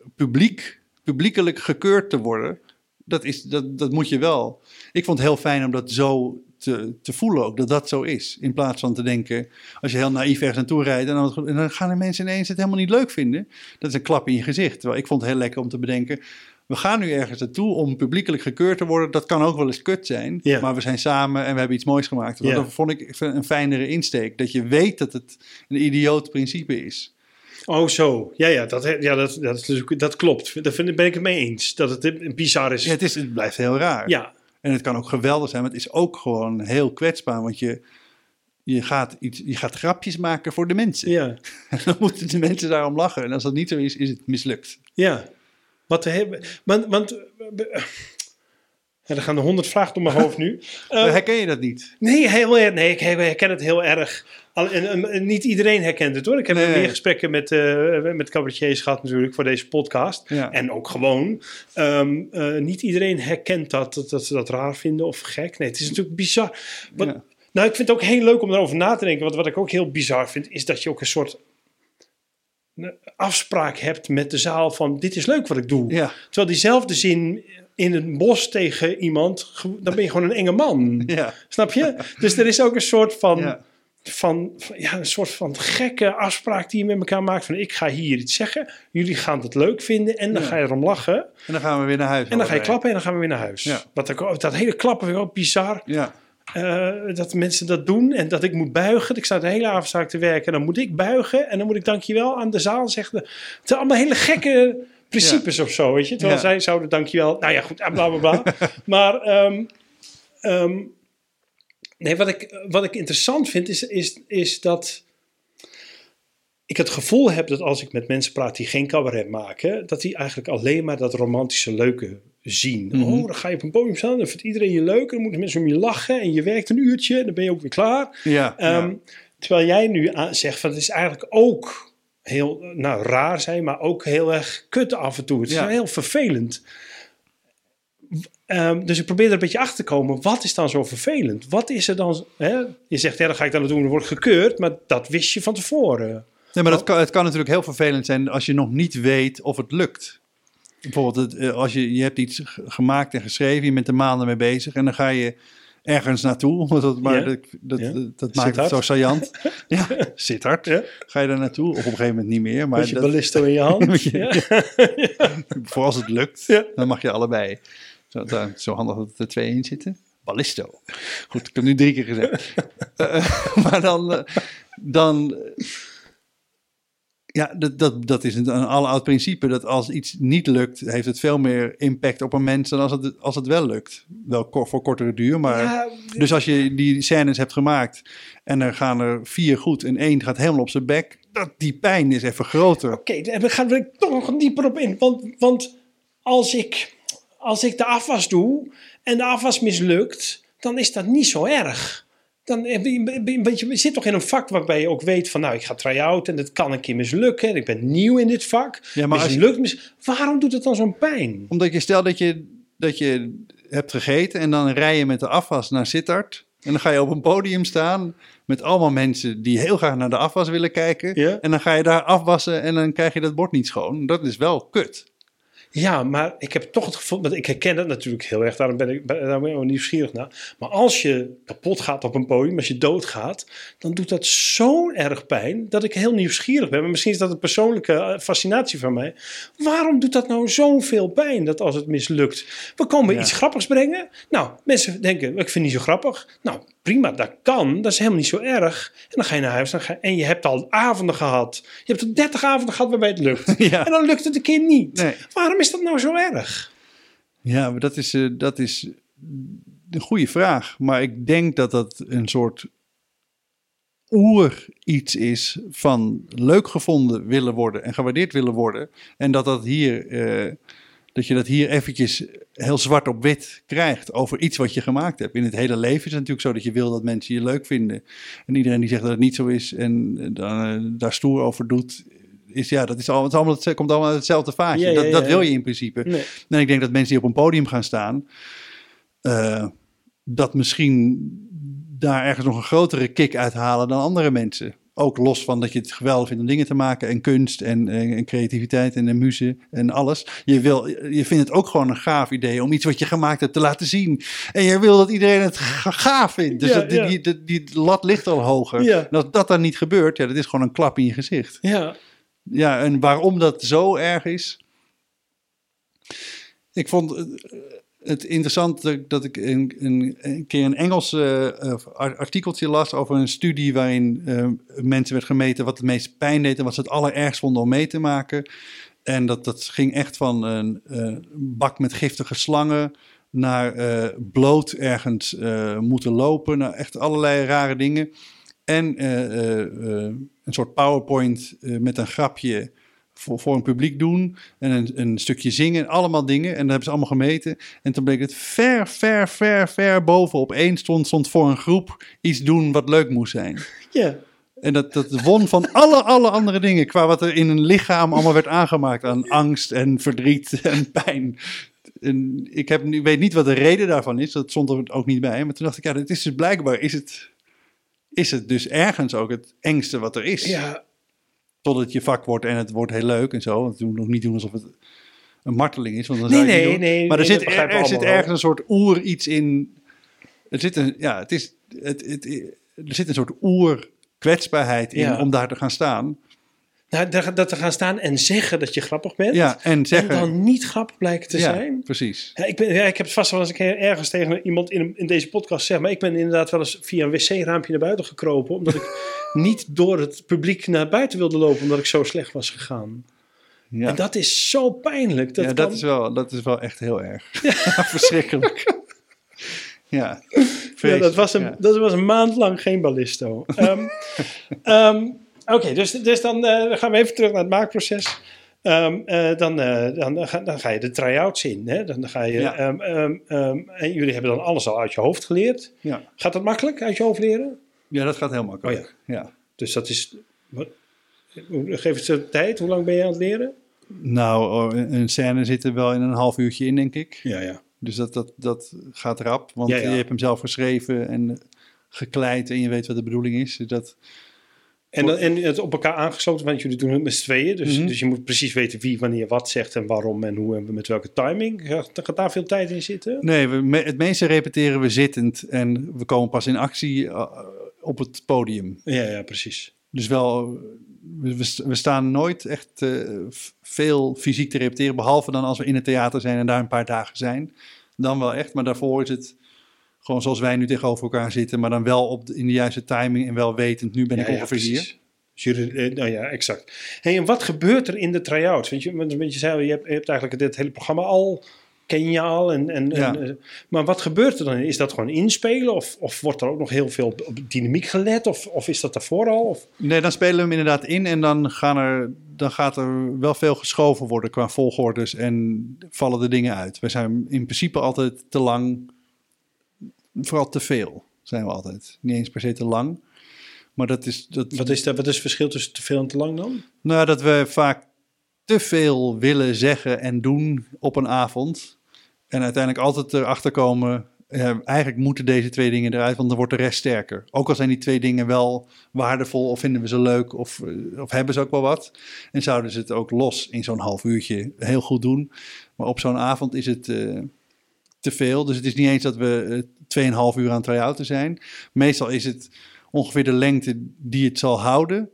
publiekelijk gekeurd te worden. Dat moet je wel. Ik vond het heel fijn om dat zo te voelen ook, dat zo is. In plaats van te denken, als je heel naïef ergens naartoe rijdt... En dan gaan de mensen ineens het helemaal niet leuk vinden. Dat is een klap in je gezicht. Terwijl ik vond het heel lekker om te bedenken... We gaan nu ergens naartoe om publiekelijk gekeurd te worden. Dat kan ook wel eens kut zijn. Yeah. Maar we zijn samen en we hebben iets moois gemaakt. Yeah. Dat vond ik een fijnere insteek. Dat je weet dat het een idioot principe is. Oh zo. Dat klopt. Daar ben ik het mee eens. Dat het een bizar is. Ja, het blijft heel raar. Ja. En het kan ook geweldig zijn. Maar het is ook gewoon heel kwetsbaar. Want je gaat grapjes maken voor de mensen. Ja. En dan moeten de mensen daarom lachen. En als dat niet zo is, is het mislukt. Ja. Wat te hebben. Er gaan 100 vragen door mijn hoofd nu. Herken je dat niet? Nee, ik herken het heel erg. En niet iedereen herkent het hoor. Ik heb meer gesprekken met cabaretiers gehad natuurlijk voor deze podcast. Ja. En ook gewoon. Niet iedereen herkent dat ze dat raar vinden of gek. Nee, het is natuurlijk bizar. Nou, ik vind het ook heel leuk om daarover na te denken. Want wat ik ook heel bizar vind, is dat je ook een soort... afspraak hebt met de zaal van... dit is leuk wat ik doe. Ja. Terwijl diezelfde zin in een bos tegen iemand... dan ben je gewoon een enge man. Ja. Snap je? Dus er is ook een soort van... Ja. Een soort van gekke afspraak die je met elkaar maakt. Van ik ga hier iets zeggen. Jullie gaan het leuk vinden. En dan ga je erom lachen. En dan gaan we weer naar huis. En dan ga je klappen en dan gaan we weer naar huis. Ja. Dat hele klappen vind ik ook bizar. Ja. Dat mensen dat doen en dat ik moet buigen. Ik sta de hele avond te werken en dan moet ik buigen. En dan moet ik dankjewel aan de zaal zeggen. Het zijn allemaal hele gekke principes of zo, weet je. Terwijl zij zouden dankjewel... Nou ja, goed, bla bla bla. Maar wat ik interessant vind is dat... ik het gevoel heb dat als ik met mensen praat die geen cabaret maken... dat die eigenlijk alleen maar dat romantische leuke... zien. Mm-hmm. Dan ga je op een podium staan, dan vindt iedereen je leuk, dan moeten mensen om je lachen en je werkt een uurtje en dan ben je ook weer klaar. Ja, terwijl jij nu zegt van het is eigenlijk ook heel raar zijn, maar ook heel erg kut af en toe. Het is heel vervelend. Dus ik probeer er een beetje achter te komen. Wat is dan zo vervelend? Wat is er dan? Hè? Je zegt, dan ga ik dat doen, dan word ik gekeurd, maar dat wist je van tevoren. Nee, maar het kan natuurlijk heel vervelend zijn als je nog niet weet of het lukt. Bijvoorbeeld, als je hebt iets gemaakt en geschreven, je bent er maanden mee bezig en dan ga je ergens naartoe. Dat maakt het zo saillant. Ja, Sittard. Ja. Ga je daar naartoe? Of op een gegeven moment niet meer. Maar met je ballisto in je hand. Voor als het lukt, dan mag je allebei. Zo handig dat er 2 in zitten. Ballisto. Goed, ik heb het nu 3 keer gezegd. Maar dan ja, dat is een alleroud principe. Dat als iets niet lukt, heeft het veel meer impact op een mens dan als het wel lukt. Wel voor kortere duur, maar... Ja, dus als je die scènes hebt gemaakt en er gaan er 4 goed en 1 gaat helemaal op zijn bek. Die pijn is even groter. Oké, daar ga ik toch nog dieper op in. Want als ik de afwas doe en de afwas mislukt, dan is dat niet zo erg. Dan je zit toch in een vak waarbij je ook weet van... ik ga try-out en dat kan een keer mislukken. En ik ben nieuw in dit vak. Ja, maar waarom doet het dan zo'n pijn? Omdat je stel dat je hebt gegeten... en dan rij je met de afwas naar Sittard... en dan ga je op een podium staan... met allemaal mensen die heel graag naar de afwas willen kijken. Ja? En dan ga je daar afwassen en dan krijg je dat bord niet schoon. Dat is wel kut. Ja, maar ik heb toch het gevoel... Ik herken dat natuurlijk heel erg, daarom ben ik nieuwsgierig naar. Maar als je kapot gaat op een podium, als je doodgaat... dan doet dat zo erg pijn dat ik heel nieuwsgierig ben. Maar misschien is dat een persoonlijke fascinatie van mij. Waarom doet dat nou zoveel pijn, dat als het mislukt? We komen iets grappigs brengen. Nou, mensen denken, ik vind het niet zo grappig. Nou, prima, dat kan. Dat is helemaal niet zo erg. En dan ga je naar huis en je hebt al avonden gehad. Je hebt al 30 avonden gehad waarbij het lukt. Ja. En dan lukt het een keer niet. Nee. Waarom is dat nou zo erg? Ja, maar dat is een goede vraag. Maar ik denk dat een soort oer-iets is van leuk gevonden willen worden en gewaardeerd willen worden. En dat je dat hier eventjes heel zwart op wit krijgt over iets wat je gemaakt hebt. In het hele leven is het natuurlijk zo dat je wil dat mensen je leuk vinden. En iedereen die zegt dat het niet zo is en daar stoer over doet, het komt allemaal uit hetzelfde vaatje. Dat wil je in principe. Nee. En ik denk dat mensen die op een podium gaan staan, dat misschien daar ergens nog een grotere kick uithalen dan andere mensen. Ook los van dat je het geweldig vindt om dingen te maken en kunst en creativiteit en muziek en alles. Je vindt het ook gewoon een gaaf idee om iets wat je gemaakt hebt te laten zien. En je wil dat iedereen het gaaf vindt. Dus die lat ligt al hoger. Ja. En als dat dan niet gebeurt, dat is gewoon een klap in je gezicht. Ja. Ja, en waarom dat zo erg is? Ik vond het interessant dat ik een keer een Engels artikeltje las over een studie waarin mensen werd gemeten wat het meest pijn deed en wat ze het allerergst vonden om mee te maken. En dat ging echt van een bak met giftige slangen naar bloot ergens moeten lopen, naar echt allerlei rare dingen. En een soort PowerPoint met een grapje voor een publiek doen. En een stukje zingen. Allemaal dingen. En dat hebben ze allemaal gemeten. En toen bleek het ver boven op één stond voor een groep iets doen wat leuk moest zijn. Ja. Yeah. En dat won van alle andere dingen. Qua wat er in een lichaam allemaal werd aangemaakt. Aan angst en verdriet en pijn. En ik weet niet wat de reden daarvan is. Dat stond er ook niet bij. Maar toen dacht ik, dat is dus blijkbaar is het dus ergens ook het engste wat er is. Ja. Totdat het je vak wordt en het wordt heel leuk en zo. Want we nog niet doen alsof het een marteling is. Want dan zou je niet doen. Maar er zit ergens een soort oer iets in. Er zit een soort oer kwetsbaarheid in om daar te gaan staan. Nou, dat te gaan staan en zeggen dat je grappig bent. Ja, en dan niet grappig blijken te zijn. Precies. Ja, ik heb het vast wel eens ergens tegen iemand in deze podcast zeg, maar ik ben inderdaad wel eens via een wc-raampje naar buiten gekropen, omdat ik niet door het publiek naar buiten wilde lopen, omdat ik zo slecht was gegaan. Ja. En dat is zo pijnlijk. Dat is wel echt heel erg. Ja. Verschrikkelijk. Ja. Ja, dat was een maand lang geen ballisto. Oké, dus dan gaan we even terug naar het maakproces. Dan ga je de try-outs in. Hè? Dan ga je, en jullie hebben dan alles al uit je hoofd geleerd. Ja. Gaat dat makkelijk uit je hoofd leren? Ja, dat gaat heel makkelijk. Oh, ja. Dus dat is... Geef het zo tijd. Hoe lang ben je aan het leren? Nou, een scène zit er wel in een half uurtje in, denk ik. Ja, ja. Dus dat gaat rap. Want je hebt hem zelf geschreven en gekleid en je weet wat de bedoeling is. Dus dat... En het op elkaar aangesloten, want jullie doen het met z'n tweeën. Dus, dus je moet precies weten wie wanneer wat zegt en waarom en hoe en met welke timing. Gaat daar veel tijd in zitten? Nee, het meeste repeteren we zittend en we komen pas in actie op het podium. Ja, precies. Dus wel, we staan nooit echt veel fysiek te repeteren, behalve dan als we in het theater zijn en daar een paar dagen zijn. Dan wel echt, maar daarvoor is het... Gewoon zoals wij nu tegenover elkaar zitten, maar dan wel in de juiste timing en wel wetend. Nu ben ik ongeveer hier. Nou ja, exact. Hey, en wat gebeurt er in de try-outs? Weet je, je hebt eigenlijk dit hele programma al, ken je al. Maar wat gebeurt er dan? Is dat gewoon inspelen? Of wordt er ook nog heel veel op dynamiek gelet? Of is dat daarvoor al? Of? Nee, dan spelen we hem inderdaad in en dan gaat er wel veel geschoven worden qua volgordes en vallen de dingen uit. Wij zijn in principe altijd te lang... Vooral te veel zijn we altijd. Niet eens per se te lang. Maar dat is... Wat is het verschil tussen te veel en te lang dan? Nou, dat we vaak te veel willen zeggen en doen op een avond. En uiteindelijk altijd erachter komen... eigenlijk moeten deze twee dingen eruit, want dan wordt de rest sterker. Ook al zijn die twee dingen wel waardevol of vinden we ze leuk of hebben ze ook wel wat. En zouden ze het ook los in zo'n half uurtje heel goed doen. Maar op zo'n avond is het... te veel. Dus het is niet eens dat we 2,5 uur aan try-outen zijn. Meestal is het ongeveer de lengte die het zal houden.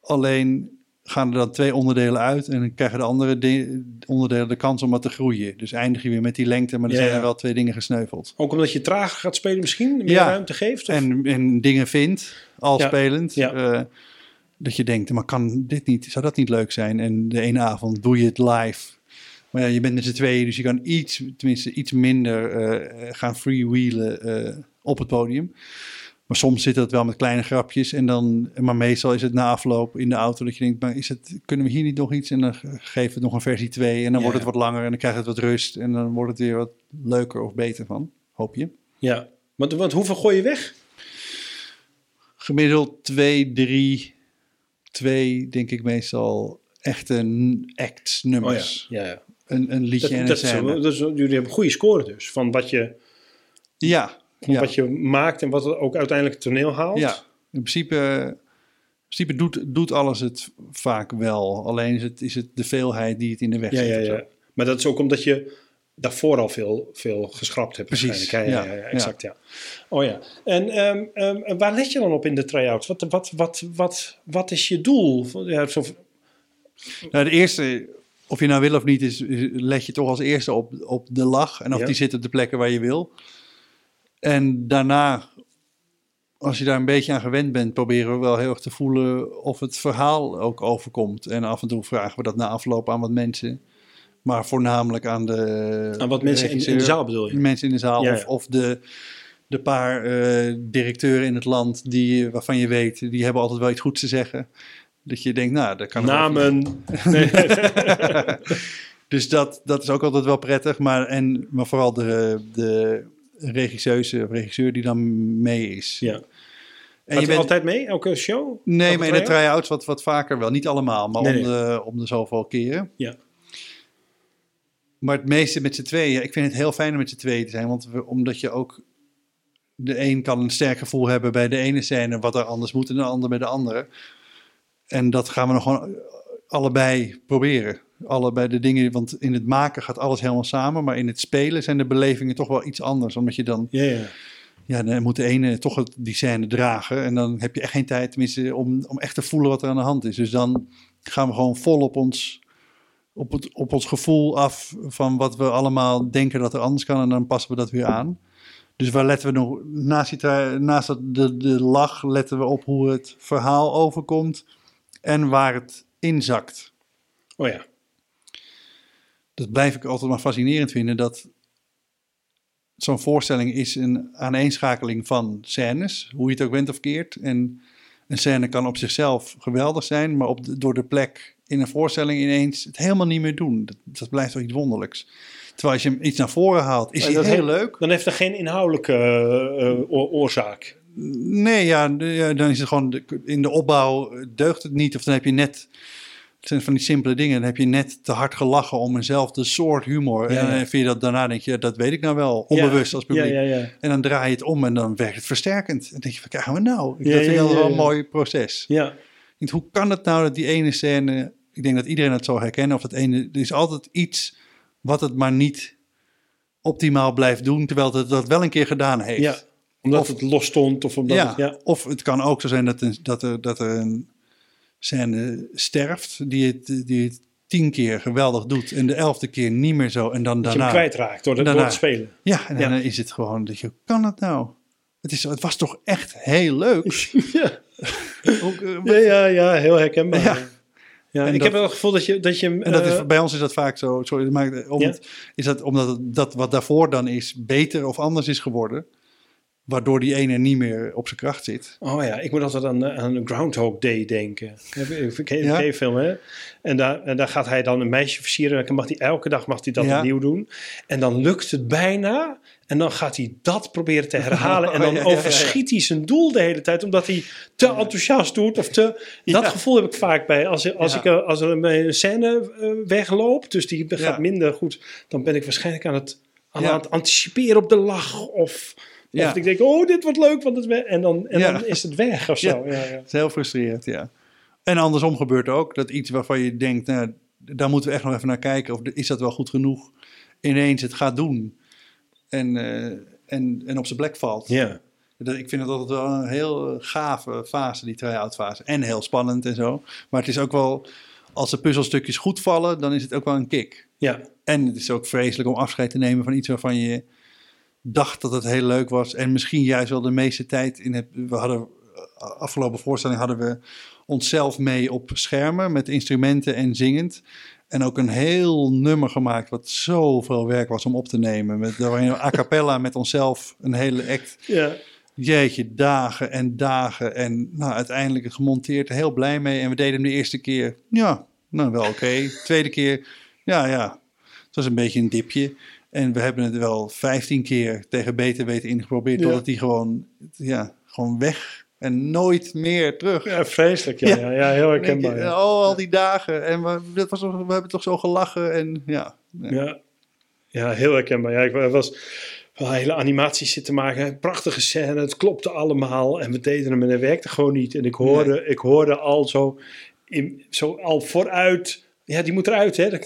Alleen gaan er dan 2 onderdelen uit en dan krijgen de andere onderdelen de kans om wat te groeien. Dus eindig je weer met die lengte, maar er zijn er wel 2 dingen gesneuveld. Ook omdat je trager gaat spelen misschien? Meer ruimte geeft? Of? En dingen vindt, al spelend. Ja. Dat je denkt, maar kan dit niet? Zou dat niet leuk zijn? En de ene avond doe je het live... Maar ja, je bent met z'n tweeën, dus je kan iets minder gaan freewheelen op het podium. Maar soms zit dat wel met kleine grapjes. En dan, maar meestal is het na afloop in de auto dat je denkt, maar is het, kunnen we hier niet nog iets? En dan geven we nog een versie 2 en dan wordt het wat langer en dan krijgt het wat rust. En dan wordt het weer wat leuker of beter van, hoop je. Ja, want hoeveel gooi je weg? Gemiddeld 2, 3, 2 denk ik meestal echte act-nummers. Oh ja, ja, ja. Een liedje en een scène. Dus jullie hebben een goede score dus, van wat je... Ja. Ja. Wat je maakt en wat het ook uiteindelijk het toneel haalt. Ja, in principe doet alles het vaak wel. Alleen is het de veelheid die het in de weg zit. Ja, ja. Maar dat is ook omdat je daarvoor al veel geschrapt hebt. Precies. Ja, exact. Ja. Oh ja. En waar let je dan op in de try-outs? Wat is je doel? Ja, nou, de eerste, of je nou wil of niet, let je toch als eerste op de lach. En of die zit op de plekken waar je wil. En daarna, als je daar een beetje aan gewend bent, proberen we wel heel erg te voelen of het verhaal ook overkomt. En af en toe vragen we dat na afloop aan wat mensen. Maar voornamelijk aan de... Aan wat mensen in de zaal bedoel je? Mensen in de zaal ja. Of de paar directeuren in het land waarvan je weet, die hebben altijd wel iets goeds te zeggen. Dat je denkt, nou, dat kan... Namen! Nee. Dus dat is ook altijd wel prettig. Maar vooral de regisseur die dan mee is. Ja. En je bent altijd mee? Elke show? Nee, maar in de try-outs wat vaker wel. Niet allemaal, maar om de zoveel keren. Ja. Maar het meeste met z'n tweeën. Ik vind het heel fijn om met z'n tweeën te zijn. Omdat je ook... De een kan een sterk gevoel hebben bij de ene scène. Wat er anders moet en de ander bij de andere. En dat gaan we nog gewoon allebei proberen. Allebei de dingen, want in het maken gaat alles helemaal samen, maar in het spelen zijn de belevingen toch wel iets anders, omdat je dan... Ja, dan moet de ene toch die scène dragen en dan heb je echt geen tijd, tenminste, om echt te voelen wat er aan de hand is. Dus dan gaan we gewoon vol op ons gevoel af van wat we allemaal denken dat er anders kan en dan passen we dat weer aan. Dus waar letten we nog, naast de lach letten we op hoe het verhaal overkomt en waar het inzakt. Oh ja. Dat blijf ik altijd maar fascinerend vinden, dat zo'n voorstelling is een aaneenschakeling van scènes, hoe je het ook bent of keert. En een scène kan op zichzelf geweldig zijn, maar door de plek in een voorstelling ineens het helemaal niet meer doen. Dat blijft toch iets wonderlijks. Terwijl als je hem iets naar voren haalt, is hij heel leuk. Dan heeft er geen inhoudelijke oorzaak. Nee, dan is het gewoon in de opbouw deugt het niet. Of dan heb je net... Het zijn van die simpele dingen. Dan heb je net te hard gelachen om eenzelfde soort humor. Ja. En vind je dat daarna, denk je, dat weet ik nou wel. Onbewust als publiek. Ja. En dan draai je het om en dan werkt het versterkend. En dan denk je, wat krijgen we nou? Ik vind dat wel een mooi proces. Ja. Denk, hoe kan het nou dat die ene scène... Ik denk dat iedereen dat zal herkennen. Of dat ene, er is altijd iets wat het maar niet optimaal blijft doen. Terwijl het dat wel een keer gedaan heeft. Ja, omdat het los stond. Of het kan ook zo zijn dat er een... scène sterft, die het 10 keer geweldig doet en de 11e keer niet meer zo. En dan daarna... Dat je hem kwijtraakt door het spelen. Ja, en dan is het gewoon dat je... kan het nou? Het was toch echt heel leuk? Ja, ja heel herkenbaar. Ja. Ja, en ik heb het gevoel dat je en dat is, bij ons is dat vaak zo. Sorry, is dat omdat dat wat daarvoor dan is beter of anders is geworden... waardoor die ene niet meer op zijn kracht zit. Oh ja, ik moet altijd aan Groundhog Day denken. Ik ken film, hè? En daar gaat hij dan een meisje versieren. En elke dag mag hij dat opnieuw doen. En dan lukt het bijna. En dan gaat hij dat proberen te herhalen. En dan overschiet hij zijn doel de hele tijd. Omdat hij te enthousiast doet. Dat gevoel heb ik vaak bij. Als er een scène wegloopt. Dus die gaat minder goed. Dan ben ik waarschijnlijk aan het anticiperen op de lach. Of ik denk, oh, dit wordt leuk, want het dan is het weg of zo. Ja. Ja, ja. Het is heel frustrerend, ja. En andersom gebeurt ook dat iets waarvan je denkt, nou, daar moeten we echt nog even naar kijken, of is dat wel goed genoeg, ineens het gaat doen en op zijn plek valt. Ja. Ik vind het altijd wel een heel gave fase, die try-out fase. En heel spannend en zo. Maar het is ook wel, als de puzzelstukjes goed vallen, dan is het ook wel een kick. Ja. En het is ook vreselijk om afscheid te nemen van iets waarvan je... dacht dat het heel leuk was en misschien juist wel de meeste tijd afgelopen voorstelling hadden we onszelf mee op schermen met instrumenten en zingend en ook een heel nummer gemaakt wat zoveel werk was om op te nemen, waarin we a cappella met onszelf een hele act jeetje, dagen en dagen. En nou, uiteindelijk het gemonteerd, heel blij mee. En we deden hem de eerste keer, ja, nou wel oké. Tweede keer, ja. Het was een beetje een dipje. En we hebben het wel 15 keer tegen beter weten ingeprobeerd. Totdat hij gewoon weg en nooit meer terug. Ja, vreselijk. Ja, heel herkenbaar. Ja. Al die dagen. En we hebben toch zo gelachen. En Ja, heel herkenbaar. Ja, ik was hele animaties zitten maken. Prachtige scène. Het klopte allemaal. En we deden hem en het werkte gewoon niet. En ik hoorde al zo al vooruit... Ja, die moet eruit, hè? Nee,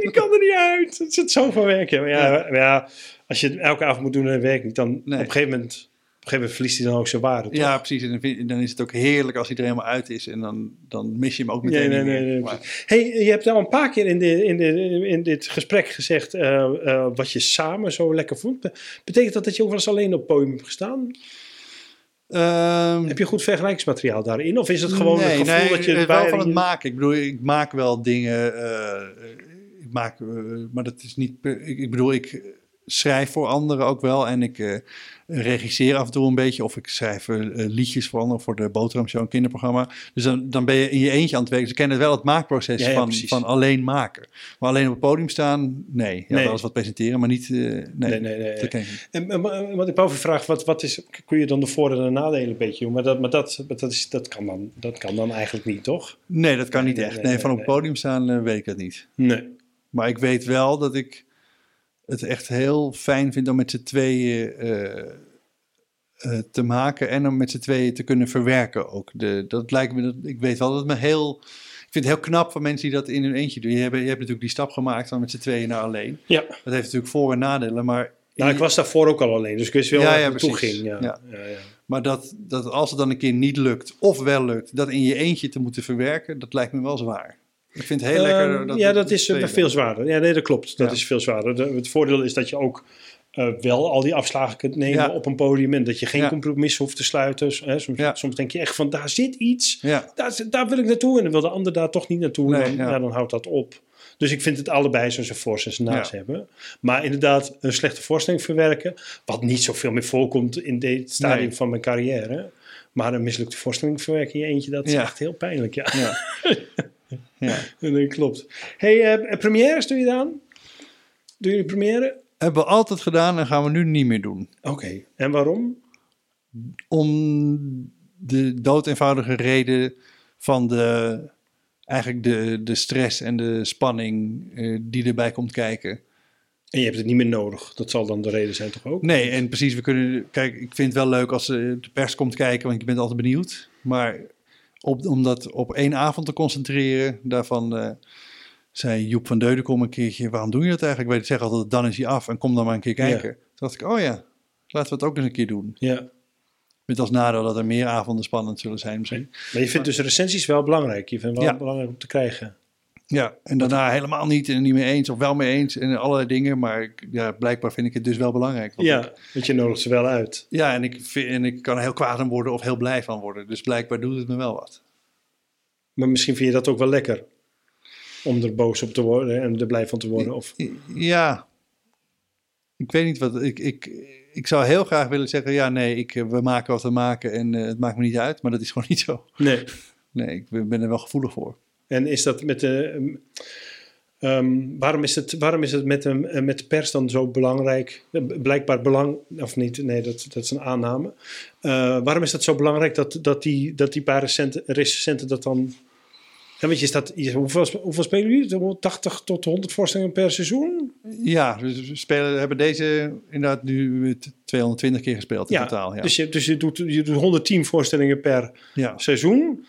die kan er niet uit. Het zit zo van werk. Maar als je het elke avond moet doen en het werkt niet, dan op een gegeven moment verliest hij dan ook zijn waarde. Toch? Ja, precies. En dan is het ook heerlijk als hij er helemaal uit is. En dan mis je hem ook meteen. Je hebt nou een paar keer in dit gesprek gezegd wat je samen zo lekker vond. Betekent dat je ook wel eens alleen op het podium hebt gestaan? Heb je goed vergelijkingsmateriaal daarin? Of is het gewoon het gevoel dat je... Nee, wel van het maken. Ik bedoel, ik maak wel dingen... maar dat is niet... Ik schrijf voor anderen ook wel. En ik regisseer af en toe een beetje. Of ik schrijf liedjes voor anderen. Voor de Boterhamshow, een kinderprogramma. Dus dan ben je in je eentje aan het werken. Dus ik ken het wel, het maakproces van alleen maken. Maar alleen op het podium staan, nee. Ja, wel eens wat presenteren, maar niet... Nee. En wat ik boven vraag, wat is... Kun je dan de voor- en de nadelen een beetje doen? Maar dat kan dan eigenlijk niet, toch? Nee, dat kan niet echt. Op het podium staan weet ik dat niet. Nee. Maar ik weet wel dat ik... het echt heel fijn vindt om met z'n tweeën te maken en om met z'n tweeën te kunnen verwerken ook. Ik weet wel dat het me heel... Ik vind het heel knap van mensen die dat in hun eentje doen. Je hebt natuurlijk die stap gemaakt van met z'n tweeën naar alleen. Ja. Dat heeft natuurlijk voor- en nadelen, maar... ik was daarvoor ook al alleen, dus ik wist wel waar het toe ging. Ja. Maar dat als het dan een keer niet lukt of wel lukt, dat in je eentje te moeten verwerken, dat lijkt me wel zwaar. Ik vind het heel lekker... Dat is veel zwaarder. Ja, nee, dat klopt. Dat is veel zwaarder. Het voordeel is dat je ook wel al die afslagen kunt nemen op een podium. En dat je geen compromis hoeft te sluiten. Soms denk je echt van, daar zit iets. Ja. Daar wil ik naartoe. En dan wil de ander daar toch niet naartoe. Nee, dan houdt dat op. Dus ik vind het allebei zo'n voor's en zijn na's hebben. Maar inderdaad, een slechte voorstelling verwerken. Wat niet zoveel meer voorkomt in dit stadium van mijn carrière. Maar een mislukte voorstelling verwerken in je eentje. Dat is echt heel pijnlijk, Ja, dat klopt. Hey, premières doe je dan? Doe jullie première? Hebben we altijd gedaan en gaan we nu niet meer doen. Oké. En waarom? Om de doodeenvoudige reden van de stress en de spanning die erbij komt kijken. En je hebt het niet meer nodig. Dat zal dan de reden zijn toch ook? Nee, en precies. Kijk, ik vind het wel leuk als de pers komt kijken, want je bent altijd benieuwd. Maar... om dat op één avond te concentreren. Daarvan zei Joep van Deudenkom een keertje... waarom doe je dat eigenlijk? Wij zeggen altijd, dan is hij af en kom dan maar een keer kijken. Toen dacht ik, laten we het ook eens een keer doen. Ja. Met als nadeel dat er meer avonden spannend zullen zijn misschien. Maar je vindt dus recensies wel belangrijk. Je vindt het wel belangrijk om te krijgen. Ja, en daarna helemaal niet en niet mee eens of wel mee eens en allerlei dingen. Maar blijkbaar vind ik het dus wel belangrijk. Want je nodigt ze wel uit. Ja, en ik kan er heel kwaad aan worden of heel blij van worden. Dus blijkbaar doet het me wel wat. Maar misschien vind je dat ook wel lekker. Om er boos op te worden en er blij van te worden. Of... Ja, ik weet niet wat... Ik zou heel graag willen zeggen, we maken wat we maken en het maakt me niet uit. Maar dat is gewoon niet zo. Nee, ik ben er wel gevoelig voor. En is dat met de... Waarom is het met de pers dan zo belangrijk? Blijkbaar belang... Of niet, nee, dat is een aanname. Waarom is dat zo belangrijk dat die paar recensenten dat dan... Ja, weet je, hoeveel spelen jullie? 80 tot 100 voorstellingen per seizoen? Ja, dus we hebben deze inderdaad nu 220 keer gespeeld in totaal. Ja. Dus je doet 110 voorstellingen per seizoen.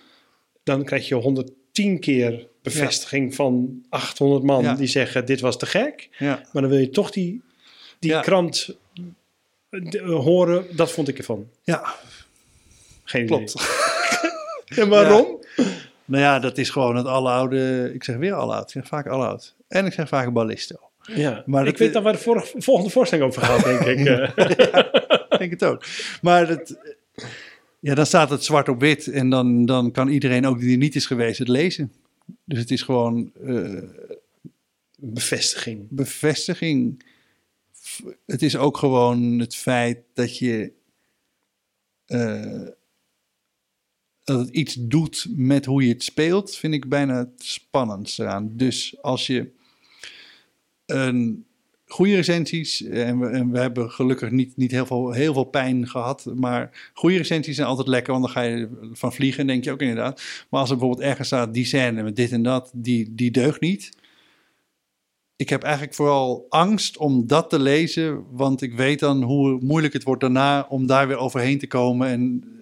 Dan krijg je 10 keer bevestiging van 800 man die zeggen dit was te gek. Ja. Maar dan wil je toch die krant horen. Dat vond ik ervan. Ja. Geen klopt. Idee. En waarom? Ja. Nou ja, dat is gewoon het aloude. Ik zeg weer aloud. Ik zeg vaak aloud. En ik zeg vaak ballisto. Ja. Maar ik weet dan waar de volgende voorstelling over gaat, denk ik. Ik denk het ook. Maar dat... Ja, dan staat het zwart op wit en dan kan iedereen ook die er niet is geweest het lezen. Dus het is gewoon... bevestiging. Het is ook gewoon het feit dat je... dat het iets doet met hoe je het speelt, vind ik bijna het spannendste eraan. Dus als je een goede recensies, en we hebben gelukkig niet heel veel pijn gehad, maar goede recensies zijn altijd lekker, want dan ga je van vliegen en denk je ook inderdaad. Maar als er bijvoorbeeld ergens staat, die scène met dit en dat, die deugt niet. Ik heb eigenlijk vooral angst om dat te lezen, want ik weet dan hoe moeilijk het wordt daarna om daar weer overheen te komen en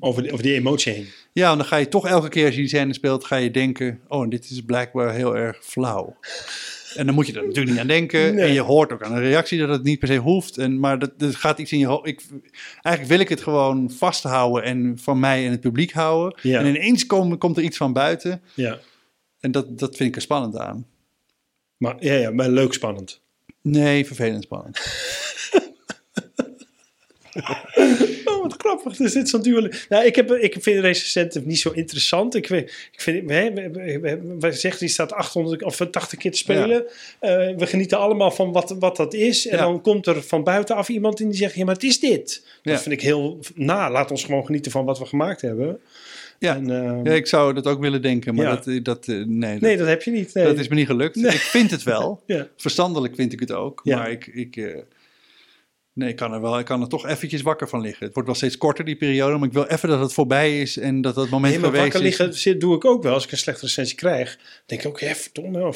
over die emotie heen. Ja, en dan ga je toch elke keer als je die scène speelt, ga je denken, oh, dit is blijkbaar heel erg flauw. En dan moet je er natuurlijk niet aan denken. Nee. En je hoort ook aan de reactie dat het niet per se hoeft. Maar dat gaat iets in je hoofd. Eigenlijk wil ik het gewoon vasthouden en van mij en het publiek houden. Ja. En ineens komt er iets van buiten. Ja. En dat vind ik er spannend aan. Maar, ja, maar leuk spannend. Nee, vervelend spannend. Oh, wat grappig. Dus dit is natuurlijk... Nou, ik vind recensenten niet zo interessant. We zeggen, die staat 800 of 80 keer te spelen. Ja. We genieten allemaal van wat dat is. En dan komt er van buitenaf iemand in die zegt, ja, maar het is dit. Dat vind ik heel... laat ons gewoon genieten van wat we gemaakt hebben. Ja, en ik zou dat ook willen denken, maar dat heb je niet. Nee. Dat is me niet gelukt. Nee. Ik vind het wel. Ja. Verstandelijk vind ik het ook. Ja. Maar ik kan er toch eventjes wakker van liggen. Het wordt wel steeds korter, die periode, maar ik wil even dat het voorbij is en dat moment geweest is. Wakker liggen doe ik ook wel. Als ik een slechte recensie krijg, denk ik ook, verdomme.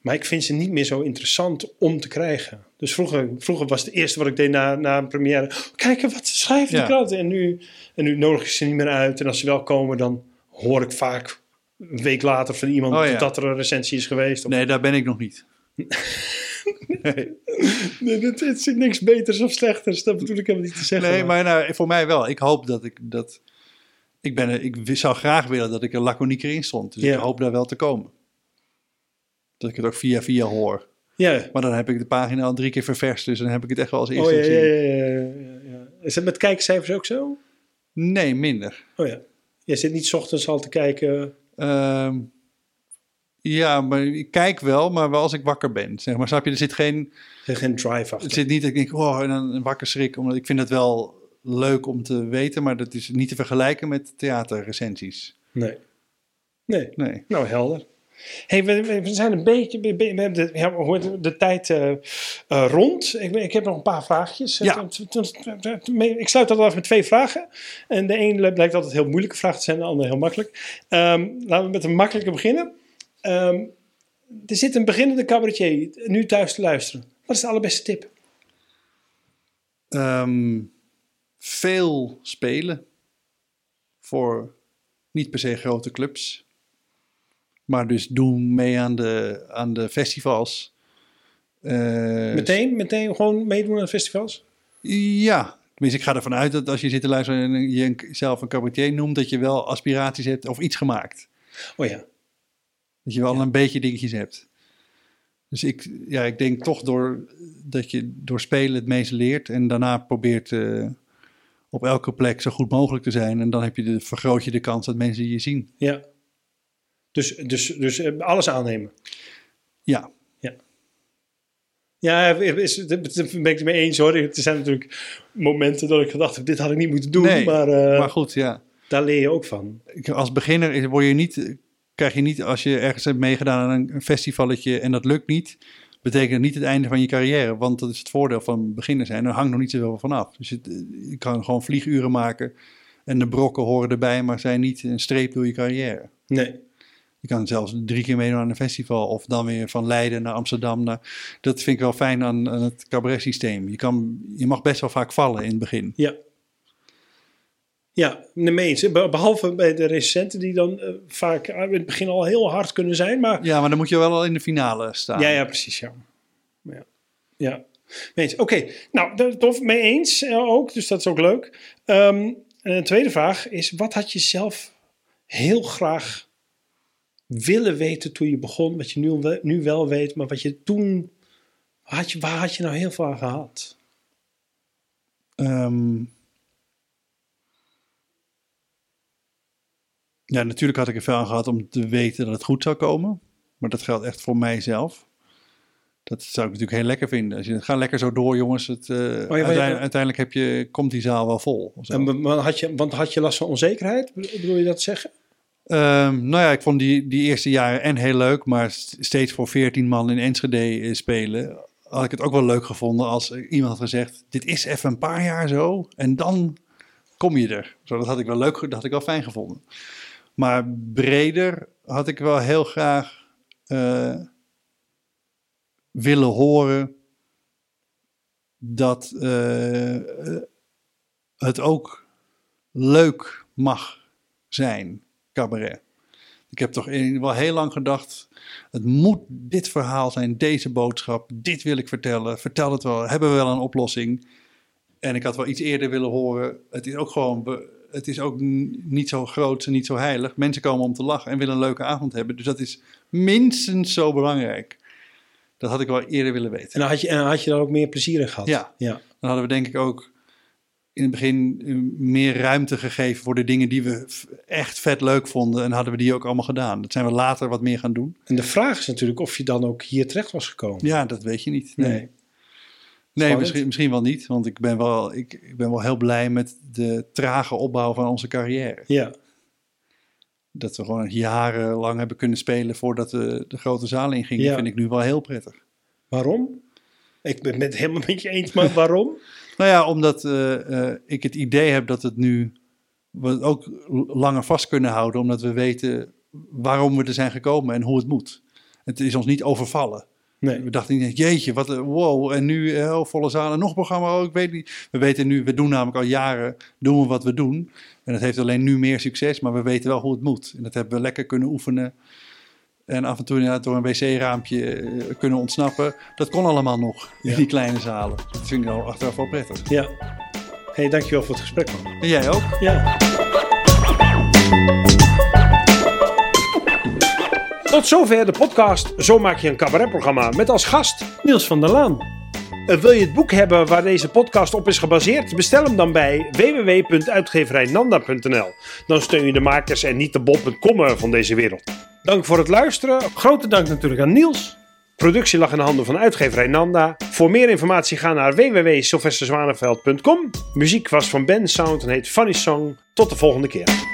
Maar ik vind ze niet meer zo interessant om te krijgen. Dus vroeger was het eerste wat ik deed na een première. Kijken, wat schrijft die krant? En nu nodig ik ze niet meer uit. En als ze wel komen, dan hoor ik vaak een week later van iemand dat er een recensie is geweest. Of... Nee, daar ben ik nog niet. Nee, het is niks beters of slechters. Dat bedoel ik helemaal niet te zeggen. Nee, maar voor mij wel. Ik hoop dat ik dat... Ik zou graag willen dat ik er laconieker in stond. Dus ik hoop daar wel te komen. Dat ik het ook via hoor. Ja. Maar dan heb ik de pagina al 3 keer ververst. Dus dan heb ik het echt wel als eerste gezien. Ja. Is dat met kijkcijfers ook zo? Nee, minder. Oh ja. Jij zit niet 's ochtends al te kijken... Ja, maar ik kijk wel, maar wel als ik wakker ben. Zeg maar, snap je, er zit geen drive achter. Er zit niet dat ik denk, en dan een wakker schrik. Omdat ik vind dat wel leuk om te weten, maar dat is niet te vergelijken met theaterrecensies. Nee. Nou, helder. Hey, we zijn een beetje... We hebben de tijd rond. Ik heb nog een paar vraagjes. Ja. Ik sluit dat af met 2 vragen. En de een blijkt altijd heel moeilijke vraag te zijn, de andere heel makkelijk. Laten we met een makkelijke beginnen. Er zit een beginnende cabaretier nu thuis te luisteren. Wat is de allerbeste tip? Veel spelen. Voor niet per se grote clubs. Maar dus doe mee aan de festivals. Meteen gewoon meedoen aan festivals? Ja. Tenminste, ik ga ervan uit dat als je zit te luisteren en je zelf een cabaretier noemt, dat je wel aspiraties hebt of iets gemaakt. Oh ja. Dat je wel een beetje dingetjes hebt. Dus ik denk toch dat je door spelen het meest leert. En daarna probeert op elke plek zo goed mogelijk te zijn. En dan vergroot je de kans dat mensen je zien. Ja. Dus alles aannemen. Ja. Ja, daar ben ik het mee eens hoor. Er zijn natuurlijk momenten dat ik gedacht heb, dit had ik niet moeten doen. Nee, maar goed, ja. Daar leer je ook van. Als beginner krijg je niet, als je ergens hebt meegedaan aan een festivalletje en dat lukt niet, betekent dat niet het einde van je carrière. Want dat is het voordeel van beginnen zijn. Er hangt nog niet zoveel van af. Dus je kan gewoon vlieguren maken en de brokken horen erbij, maar zijn niet een streep door je carrière. Nee. Je kan zelfs 3 keer meedoen aan een festival of dan weer van Leiden naar Amsterdam. Dat vind ik wel fijn aan het cabaret systeem. Je mag best wel vaak vallen in het begin. Ja. Ja, behalve bij de recensenten die dan vaak in het begin al heel hard kunnen zijn. Maar... Ja, maar dan moet je wel al in de finale staan. Ja, precies. Ja. Mee eens. Oké. Nou, dat is tof. Mee eens ook, dus dat is ook leuk. Een tweede vraag is, wat had je zelf heel graag willen weten toen je begon? Wat je nu wel weet, maar wat je toen... Waar had je nou heel veel aan gehad? Ja, natuurlijk had ik er veel aan gehad om te weten dat het goed zou komen. Maar dat geldt echt voor mijzelf. Dat zou ik natuurlijk heel lekker vinden. Als je, ga lekker zo door, jongens. Uiteindelijk komt die zaal wel vol. Want had je last van onzekerheid? Bedoel je dat te zeggen? Ik vond die eerste jaren heel leuk. Maar steeds voor 14 man in Enschede spelen... had ik het ook wel leuk gevonden als iemand had gezegd... dit is even een paar jaar zo en dan kom je er. Zo, dat had ik wel fijn gevonden. Maar breder had ik wel heel graag... willen horen dat het ook leuk mag zijn, cabaret. Ik heb toch wel heel lang gedacht, het moet dit verhaal zijn, deze boodschap, dit wil ik vertellen, vertel het wel, hebben we wel een oplossing. En ik had wel iets eerder willen horen, het is ook niet zo groot en niet zo heilig. Mensen komen om te lachen en willen een leuke avond hebben, dus dat is minstens zo belangrijk. Dat had ik wel eerder willen weten. En had je daar ook meer plezier in gehad? Ja. Dan hadden we denk ik ook in het begin meer ruimte gegeven... voor de dingen die we echt vet leuk vonden. En hadden we die ook allemaal gedaan. Dat zijn we later wat meer gaan doen. En de vraag is natuurlijk of je dan ook hier terecht was gekomen. Ja, dat weet je niet. Nee, misschien wel niet. Want ik ben wel heel blij met de trage opbouw van onze carrière. Ja. Dat we gewoon jarenlang hebben kunnen spelen voordat de grote zaal ingingen, vind ik nu wel heel prettig. Waarom? Ik ben het helemaal met je eens, maar waarom? Omdat ik het idee heb dat het nu... we het ook langer vast kunnen houden, omdat we weten waarom we er zijn gekomen en hoe het moet. Het is ons niet overvallen. Nee. We dachten niet, jeetje, wat wow, en nu volle zalen, nog programma, ik weet niet. We weten nu, we doen namelijk al jaren, doen we wat we doen. En dat heeft alleen nu meer succes, maar we weten wel hoe het moet. En dat hebben we lekker kunnen oefenen. En af en toe door een wc-raampje kunnen ontsnappen. Dat kon allemaal nog, in die kleine zalen. Dat vind ik nou achteraf wel prettig. Ja. Hey, dankjewel voor het gesprek, man. En jij ook? Ja. Tot zover de podcast Zo maak je een cabaretprogramma met als gast Niels van der Laan. Wil je het boek hebben waar deze podcast op is gebaseerd? Bestel hem dan bij www.uitgeverijnanda.nl. Dan steun je de makers en niet de bol.com van deze wereld. Dank voor het luisteren. Grote dank natuurlijk aan Niels. Productie lag in de handen van uitgeverij Nanda. Voor meer informatie ga naar www.sylvesterzwanenveld.com. Muziek was van Ben Sound en heet Funny Song. Tot de volgende keer.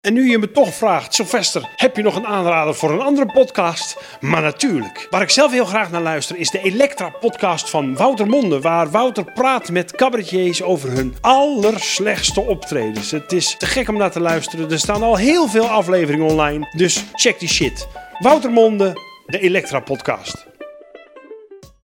En nu je me toch vraagt, Sylvester, heb je nog een aanrader voor een andere podcast? Maar natuurlijk. Waar ik zelf heel graag naar luister is de Elektra-podcast van Wouter Monde. Waar Wouter praat met cabaretiers over hun allerslechtste optredens. Het is te gek om naar te luisteren. Er staan al heel veel afleveringen online. Dus check die shit. Wouter Monde, de Elektra-podcast.